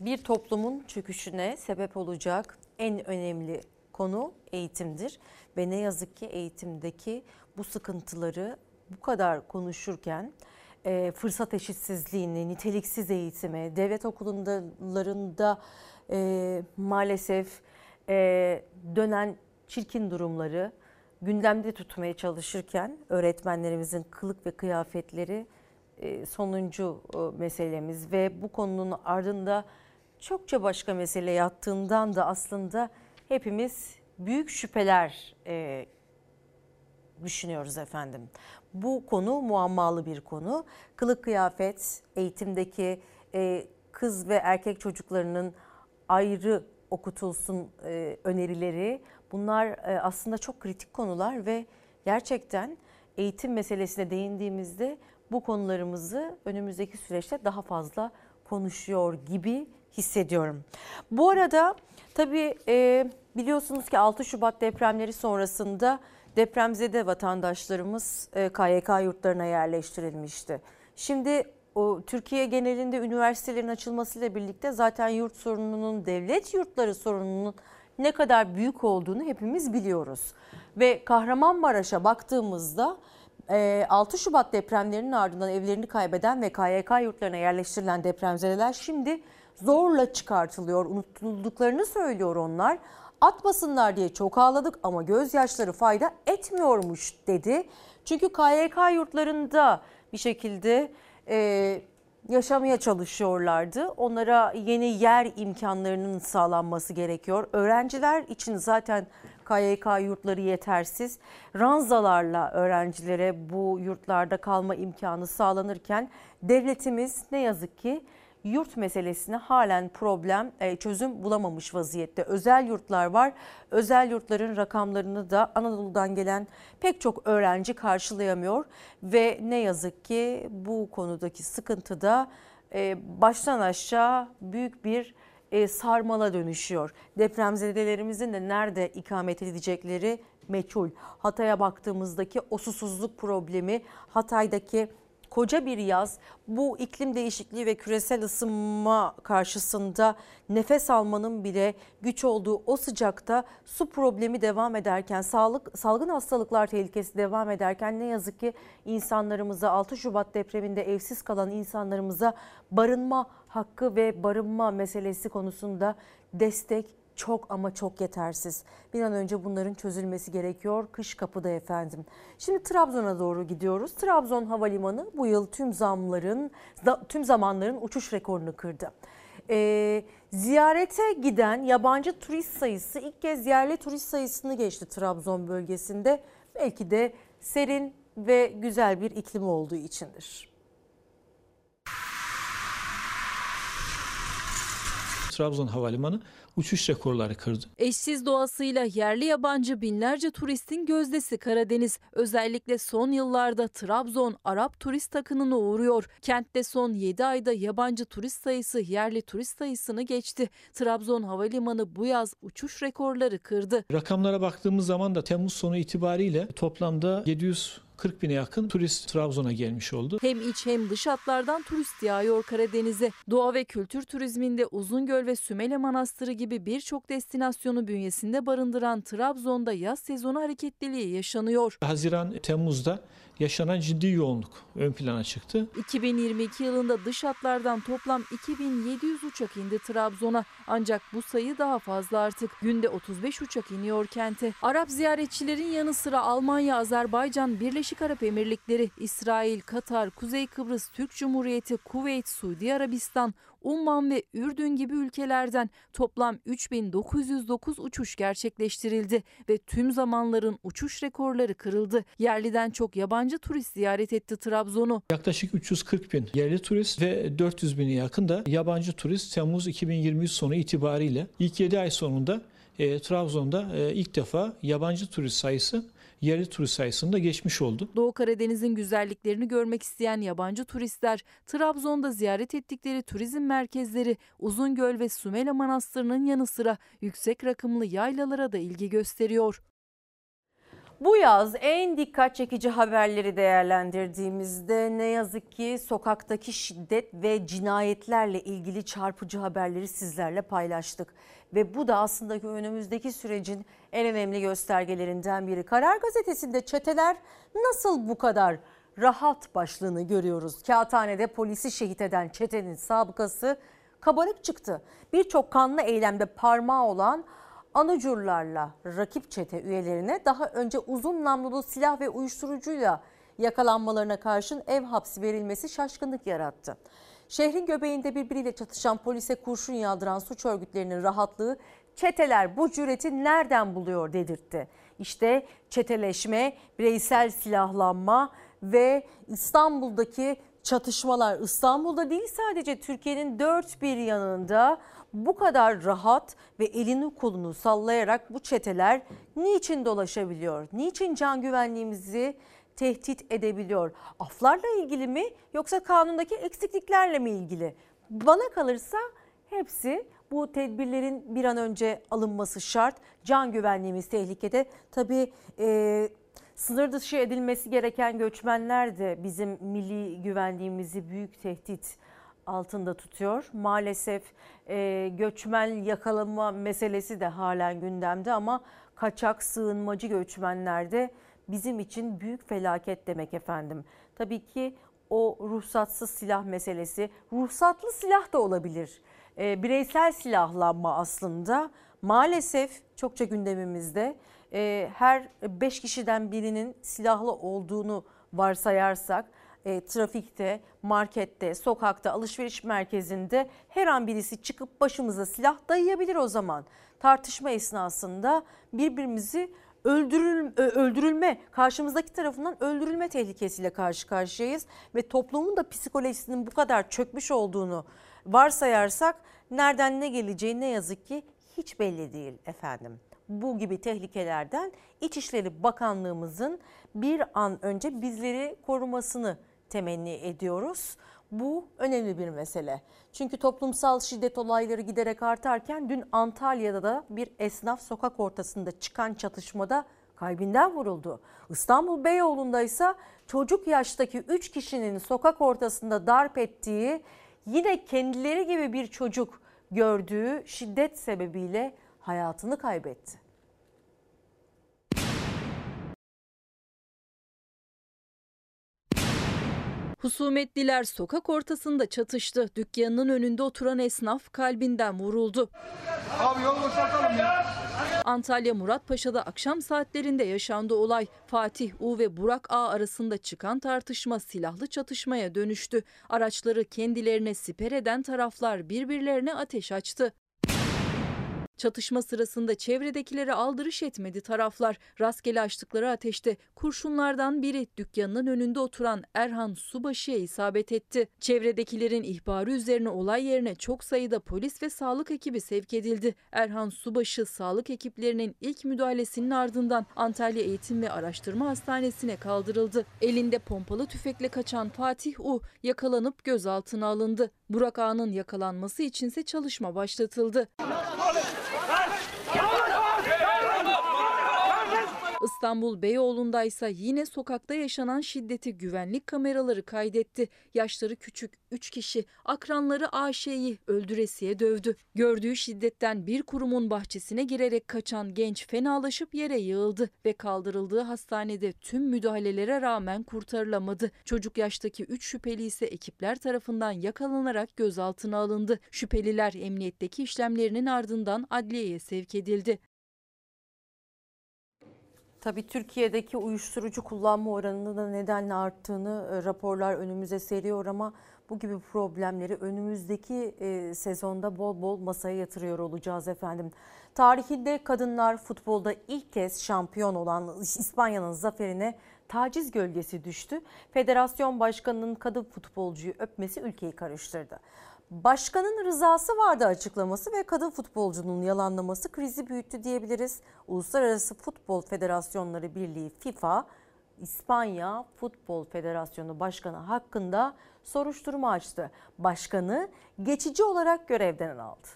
Bir toplumun çöküşüne sebep olacak en önemli konu eğitimdir ve ne yazık ki eğitimdeki bu sıkıntıları bu kadar konuşurken fırsat eşitsizliğini, niteliksiz eğitimi, devlet okullarında maalesef dönen çirkin durumları gündemde tutmaya çalışırken öğretmenlerimizin kılık ve kıyafetleri sonuncu meselemiz ve bu konunun ardında çokça başka mesele yattığından da aslında hepimiz büyük şüpheler düşünüyoruz efendim. Bu konu muammalı bir konu. Kılık kıyafet, eğitimdeki kız ve erkek çocuklarının ayrı okutulsun önerileri, bunlar aslında çok kritik konular ve gerçekten eğitim meselesine değindiğimizde bu konularımızı önümüzdeki süreçte daha fazla konuşuyor gibi hissediyorum. Bu arada tabii biliyorsunuz ki 6 Şubat depremleri sonrasında depremzede vatandaşlarımız KYK yurtlarına yerleştirilmişti. Şimdi Türkiye genelinde üniversitelerin açılmasıyla birlikte zaten yurt sorununun, devlet yurtları sorununun ne kadar büyük olduğunu hepimiz biliyoruz. Ve Kahramanmaraş'a baktığımızda 6 Şubat depremlerinin ardından evlerini kaybeden ve KYK yurtlarına yerleştirilen depremzedeler şimdi zorla çıkartılıyor. Unutulduklarını söylüyor onlar. Atmasınlar diye çok ağladık ama gözyaşları fayda etmiyormuş dedi. Çünkü KYK yurtlarında bir şekilde yaşamaya çalışıyorlardı. Onlara yeni yer imkanlarının sağlanması gerekiyor. Öğrenciler için zaten KYK yurtları yetersiz. Ranzalarla öğrencilere bu yurtlarda kalma imkanı sağlanırken devletimiz ne yazık ki yurt meselesine halen problem, çözüm bulamamış vaziyette. Özel yurtlar var. Özel yurtların rakamlarını da Anadolu'dan gelen pek çok öğrenci karşılayamıyor ve ne yazık ki bu konudaki sıkıntı da baştan aşağı büyük bir sarmala dönüşüyor. Depremzedelerimizin de nerede ikamet edecekleri meçhul. Hatay'a baktığımızdaki o susuzluk problemi, Hatay'daki koca bir yaz, bu iklim değişikliği ve küresel ısınma karşısında nefes almanın bile güç olduğu o sıcakta su problemi devam ederken, salgın hastalıklar tehlikesi devam ederken ne yazık ki insanlarımıza, 6 Şubat depreminde evsiz kalan insanlarımıza barınma hakkı ve barınma meselesi konusunda destek çok ama çok yetersiz. Bir an önce bunların çözülmesi gerekiyor. Kış kapıda efendim. Şimdi Trabzon'a doğru gidiyoruz. Trabzon Havalimanı bu yıl tüm zamanların uçuş rekorunu kırdı. Ziyarete giden yabancı turist sayısı ilk kez yerli turist sayısını geçti Trabzon bölgesinde. Belki de serin ve güzel bir iklim olduğu içindir. Trabzon Havalimanı uçuş rekorları kırdı. Eşsiz doğasıyla yerli yabancı binlerce turistin gözdesi Karadeniz. Özellikle son yıllarda Trabzon Arap turist akınına uğruyor. Kentte son 7 ayda yabancı turist sayısı yerli turist sayısını geçti. Trabzon Havalimanı bu yaz uçuş rekorları kırdı. Rakamlara baktığımız zaman da Temmuz sonu itibariyle toplamda 740 bine yakın turist Trabzon'a gelmiş oldu. Hem iç hem dış hatlardan turist yağıyor Karadeniz'e. Doğa ve kültür turizminde Uzungöl ve Sümele Manastırı gibi birçok destinasyonu bünyesinde barındıran Trabzon'da yaz sezonu hareketliliği yaşanıyor. Haziran, Temmuz'da yaşanan ciddi yoğunluk ön plana çıktı. 2022 yılında dış hatlardan toplam 2700 uçak indi Trabzon'a. Ancak bu sayı daha fazla artık. Günde 35 uçak iniyor kente. Arap ziyaretçilerin yanı sıra Almanya, Azerbaycan, Birleşik Arap Emirlikleri, İsrail, Katar, Kuzey Kıbrıs Türk Cumhuriyeti, Kuveyt, Suudi Arabistan, Umman ve Ürdün gibi ülkelerden toplam 3909 uçuş gerçekleştirildi ve tüm zamanların uçuş rekorları kırıldı. Yerliden çok yabancı turist ziyaret etti Trabzon'u. Yaklaşık 340 bin yerli turist ve 400 bine yakın da yabancı turist Temmuz 2023 sonu itibariyle ilk 7 ay sonunda Trabzon'da ilk defa yabancı turist sayısı yerli turist sayısında geçmiş oldu. Doğu Karadeniz'in güzelliklerini görmek isteyen yabancı turistler Trabzon'da ziyaret ettikleri turizm merkezleri Uzungöl ve Sümele Manastırı'nın yanı sıra yüksek rakımlı yaylalara da ilgi gösteriyor. Bu yaz en dikkat çekici haberleri değerlendirdiğimizde ne yazık ki sokaktaki şiddet ve cinayetlerle ilgili çarpıcı haberleri sizlerle paylaştık. Ve bu da aslında önümüzdeki sürecin en önemli göstergelerinden biri. Karar Gazetesi'nde çeteler nasıl bu kadar rahat başlığını görüyoruz. Kağıthane'de polisi şehit eden çetenin sabıkası kabarık çıktı. Birçok kanlı eylemde parmağı olan anucurlarla rakip çete üyelerine daha önce uzun namlulu silah ve uyuşturucuyla yakalanmalarına karşın ev hapsi verilmesi şaşkınlık yarattı. Şehrin göbeğinde birbiriyle çatışan polise kurşun yağdıran suç örgütlerinin rahatlığı çeteler bu cüreti nereden buluyor dedirtti. İşte çeteleşme, bireysel silahlanma ve İstanbul'daki çatışmalar, İstanbul'da değil sadece Türkiye'nin dört bir yanında bu kadar rahat ve elini kolunu sallayarak bu çeteler niçin dolaşabiliyor? Niçin can güvenliğimizi tehdit edebiliyor? Aflarla ilgili mi yoksa kanundaki eksikliklerle mi ilgili? Bana kalırsa hepsi, bu tedbirlerin bir an önce alınması şart. Can güvenliğimiz tehlikede. Tabii sınır dışı edilmesi gereken göçmenler de bizim milli güvenliğimizi büyük tehdit altında tutuyor. Maalesef göçmen yakalama meselesi de halen gündemde ama kaçak, sığınmacı göçmenler de bizim için büyük felaket demek efendim. Tabii ki o ruhsatsız silah meselesi, ruhsatlı silah da olabilir. Bireysel silahlanma aslında maalesef çokça gündemimizde. Her 5 kişiden birinin silahlı olduğunu varsayarsak trafikte, markette, sokakta, alışveriş merkezinde her an birisi çıkıp başımıza silah dayayabilir o zaman. Tartışma esnasında birbirimizi öldürülme, karşımızdaki tarafından öldürülme tehlikesiyle karşı karşıyayız ve toplumun da psikolojisinin bu kadar çökmüş olduğunu varsayarsak nereden ne geleceği ne yazık ki hiç belli değil efendim. Bu gibi tehlikelerden İçişleri Bakanlığımızın bir an önce bizleri korumasını temenni ediyoruz. Bu önemli bir mesele. Çünkü toplumsal şiddet olayları giderek artarken dün Antalya'da da bir esnaf sokak ortasında çıkan çatışmada kalbinden vuruldu. İstanbul Beyoğlu'nda ise çocuk yaştaki 3 kişinin sokak ortasında darp ettiği, yine kendileri gibi bir çocuk gördüğü şiddet sebebiyle hayatını kaybetti. Husumetliler sokak ortasında çatıştı. Dükkanının önünde oturan esnaf kalbinden vuruldu. Abi yol boşaltalım ya. Antalya Muratpaşa'da akşam saatlerinde yaşandı olay. Fatih U ve Burak A arasında çıkan tartışma silahlı çatışmaya dönüştü. Araçları kendilerine siper eden taraflar birbirlerine ateş açtı. Çatışma sırasında çevredekilere aldırış etmedi taraflar. Rastgele açtıkları ateşte kurşunlardan biri dükkanının önünde oturan Erhan Subaşı'ya isabet etti. Çevredekilerin ihbarı üzerine olay yerine çok sayıda polis ve sağlık ekibi sevk edildi. Erhan Subaşı sağlık ekiplerinin ilk müdahalesinin ardından Antalya Eğitim ve Araştırma Hastanesi'ne kaldırıldı. Elinde pompalı tüfekle kaçan Fatih U yakalanıp gözaltına alındı. Burak Ağa'nın yakalanması içinse çalışma başlatıldı. İstanbul Beyoğlu'nda ise yine sokakta yaşanan şiddeti güvenlik kameraları kaydetti. Yaşları küçük 3 kişi akranları AŞ'yi öldüresiye dövdü. Gördüğü şiddetten bir kurumun bahçesine girerek kaçan genç fenalaşıp yere yığıldı ve kaldırıldığı hastanede tüm müdahalelere rağmen kurtarılamadı. Çocuk yaştaki 3 şüpheli ise ekipler tarafından yakalanarak gözaltına alındı. Şüpheliler emniyetteki işlemlerinin ardından adliyeye sevk edildi. Tabii Türkiye'deki uyuşturucu kullanma oranının da nedenle arttığını raporlar önümüze seriyor ama bu gibi problemleri önümüzdeki sezonda bol bol masaya yatırıyor olacağız efendim. Tarihinde kadınlar futbolda ilk kez şampiyon olan İspanya'nın zaferine taciz gölgesi düştü. Federasyon başkanının kadın futbolcuyu öpmesi ülkeyi karıştırdı. Başkanın rızası vardı açıklaması ve kadın futbolcunun yalanlaması krizi büyüttü diyebiliriz. Uluslararası Futbol Federasyonları Birliği FIFA, İspanya Futbol Federasyonu Başkanı hakkında soruşturma açtı. Başkanı geçici olarak görevden aldı.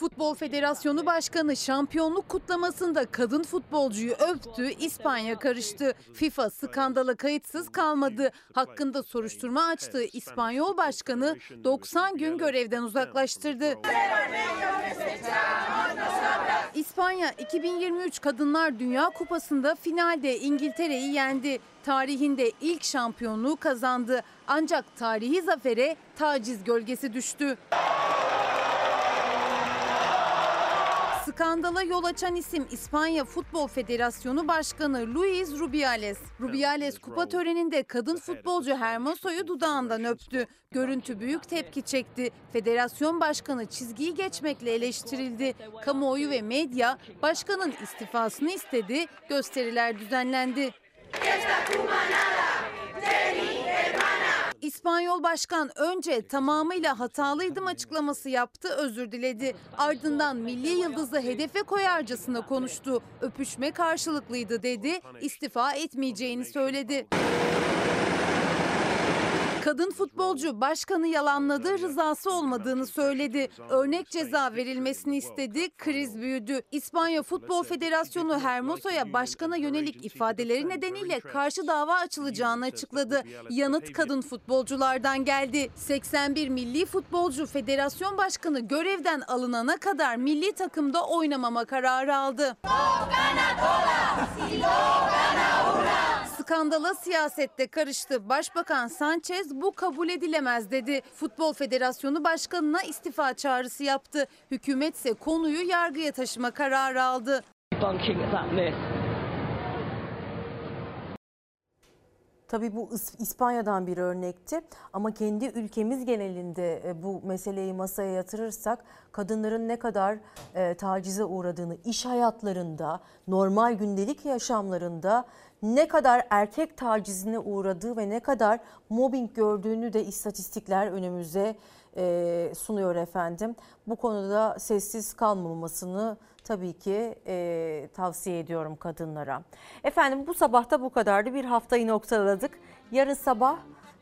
Futbol Federasyonu Başkanı şampiyonluk kutlamasında kadın futbolcuyu öptü, İspanya karıştı. FIFA skandala kayıtsız kalmadı. Hakkında soruşturma açtığı İspanyol Başkanı 90 gün görevden uzaklaştırdı. İspanya 2023 Kadınlar Dünya Kupası'nda finalde İngiltere'yi yendi. Tarihinde ilk şampiyonluğu kazandı. Ancak tarihi zafere taciz gölgesi düştü. Skandala yol açan isim İspanya Futbol Federasyonu Başkanı Luis Rubiales. Rubiales kupa töreninde kadın futbolcu Hermoso'yu dudağından öptü. Görüntü büyük tepki çekti. Federasyon Başkanı çizgiyi geçmekle eleştirildi. Kamuoyu ve medya başkanın istifasını istedi. Gösteriler düzenlendi. İspanyol başkan önce tamamıyla hatalıydım açıklaması yaptı, özür diledi. Ardından milli yıldızı hedefe koyarcasına konuştu. Öpüşme karşılıklıydı dedi, istifa etmeyeceğini söyledi. Kadın futbolcu başkanı yalanladı, rızası olmadığını söyledi. Örnek ceza verilmesini istedi, kriz büyüdü. İspanya Futbol Federasyonu Hermoso'ya başkana yönelik ifadeleri nedeniyle karşı dava açılacağını açıkladı. Yanıt kadın futbolculardan geldi. 81 milli futbolcu federasyon başkanı görevden alınana kadar milli takımda oynamama kararı aldı. Skandala siyasette karıştı. Başbakan Sanchez bu kabul edilemez dedi. Futbol Federasyonu Başkanı'na istifa çağrısı yaptı. Hükümetse konuyu yargıya taşıma kararı aldı. Tabii bu İspanya'dan bir örnekti ama kendi ülkemiz genelinde bu meseleyi masaya yatırırsak kadınların ne kadar tacize uğradığını, iş hayatlarında, normal gündelik yaşamlarında ne kadar erkek tacizine uğradığı ve ne kadar mobbing gördüğünü de istatistikler önümüze sunuyor efendim. Bu konuda sessiz kalmamasını tabii ki tavsiye ediyorum kadınlara. Efendim bu sabah da bu kadardı. Bir haftayı noktaladık. Yarın sabah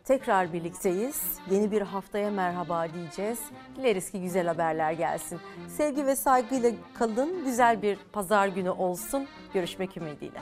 tekrar birlikteyiz. Yeni bir haftaya merhaba diyeceğiz. Dileriz ki güzel haberler gelsin. Sevgi ve saygıyla kalın. Güzel bir pazar günü olsun. Görüşmek ümidiyle.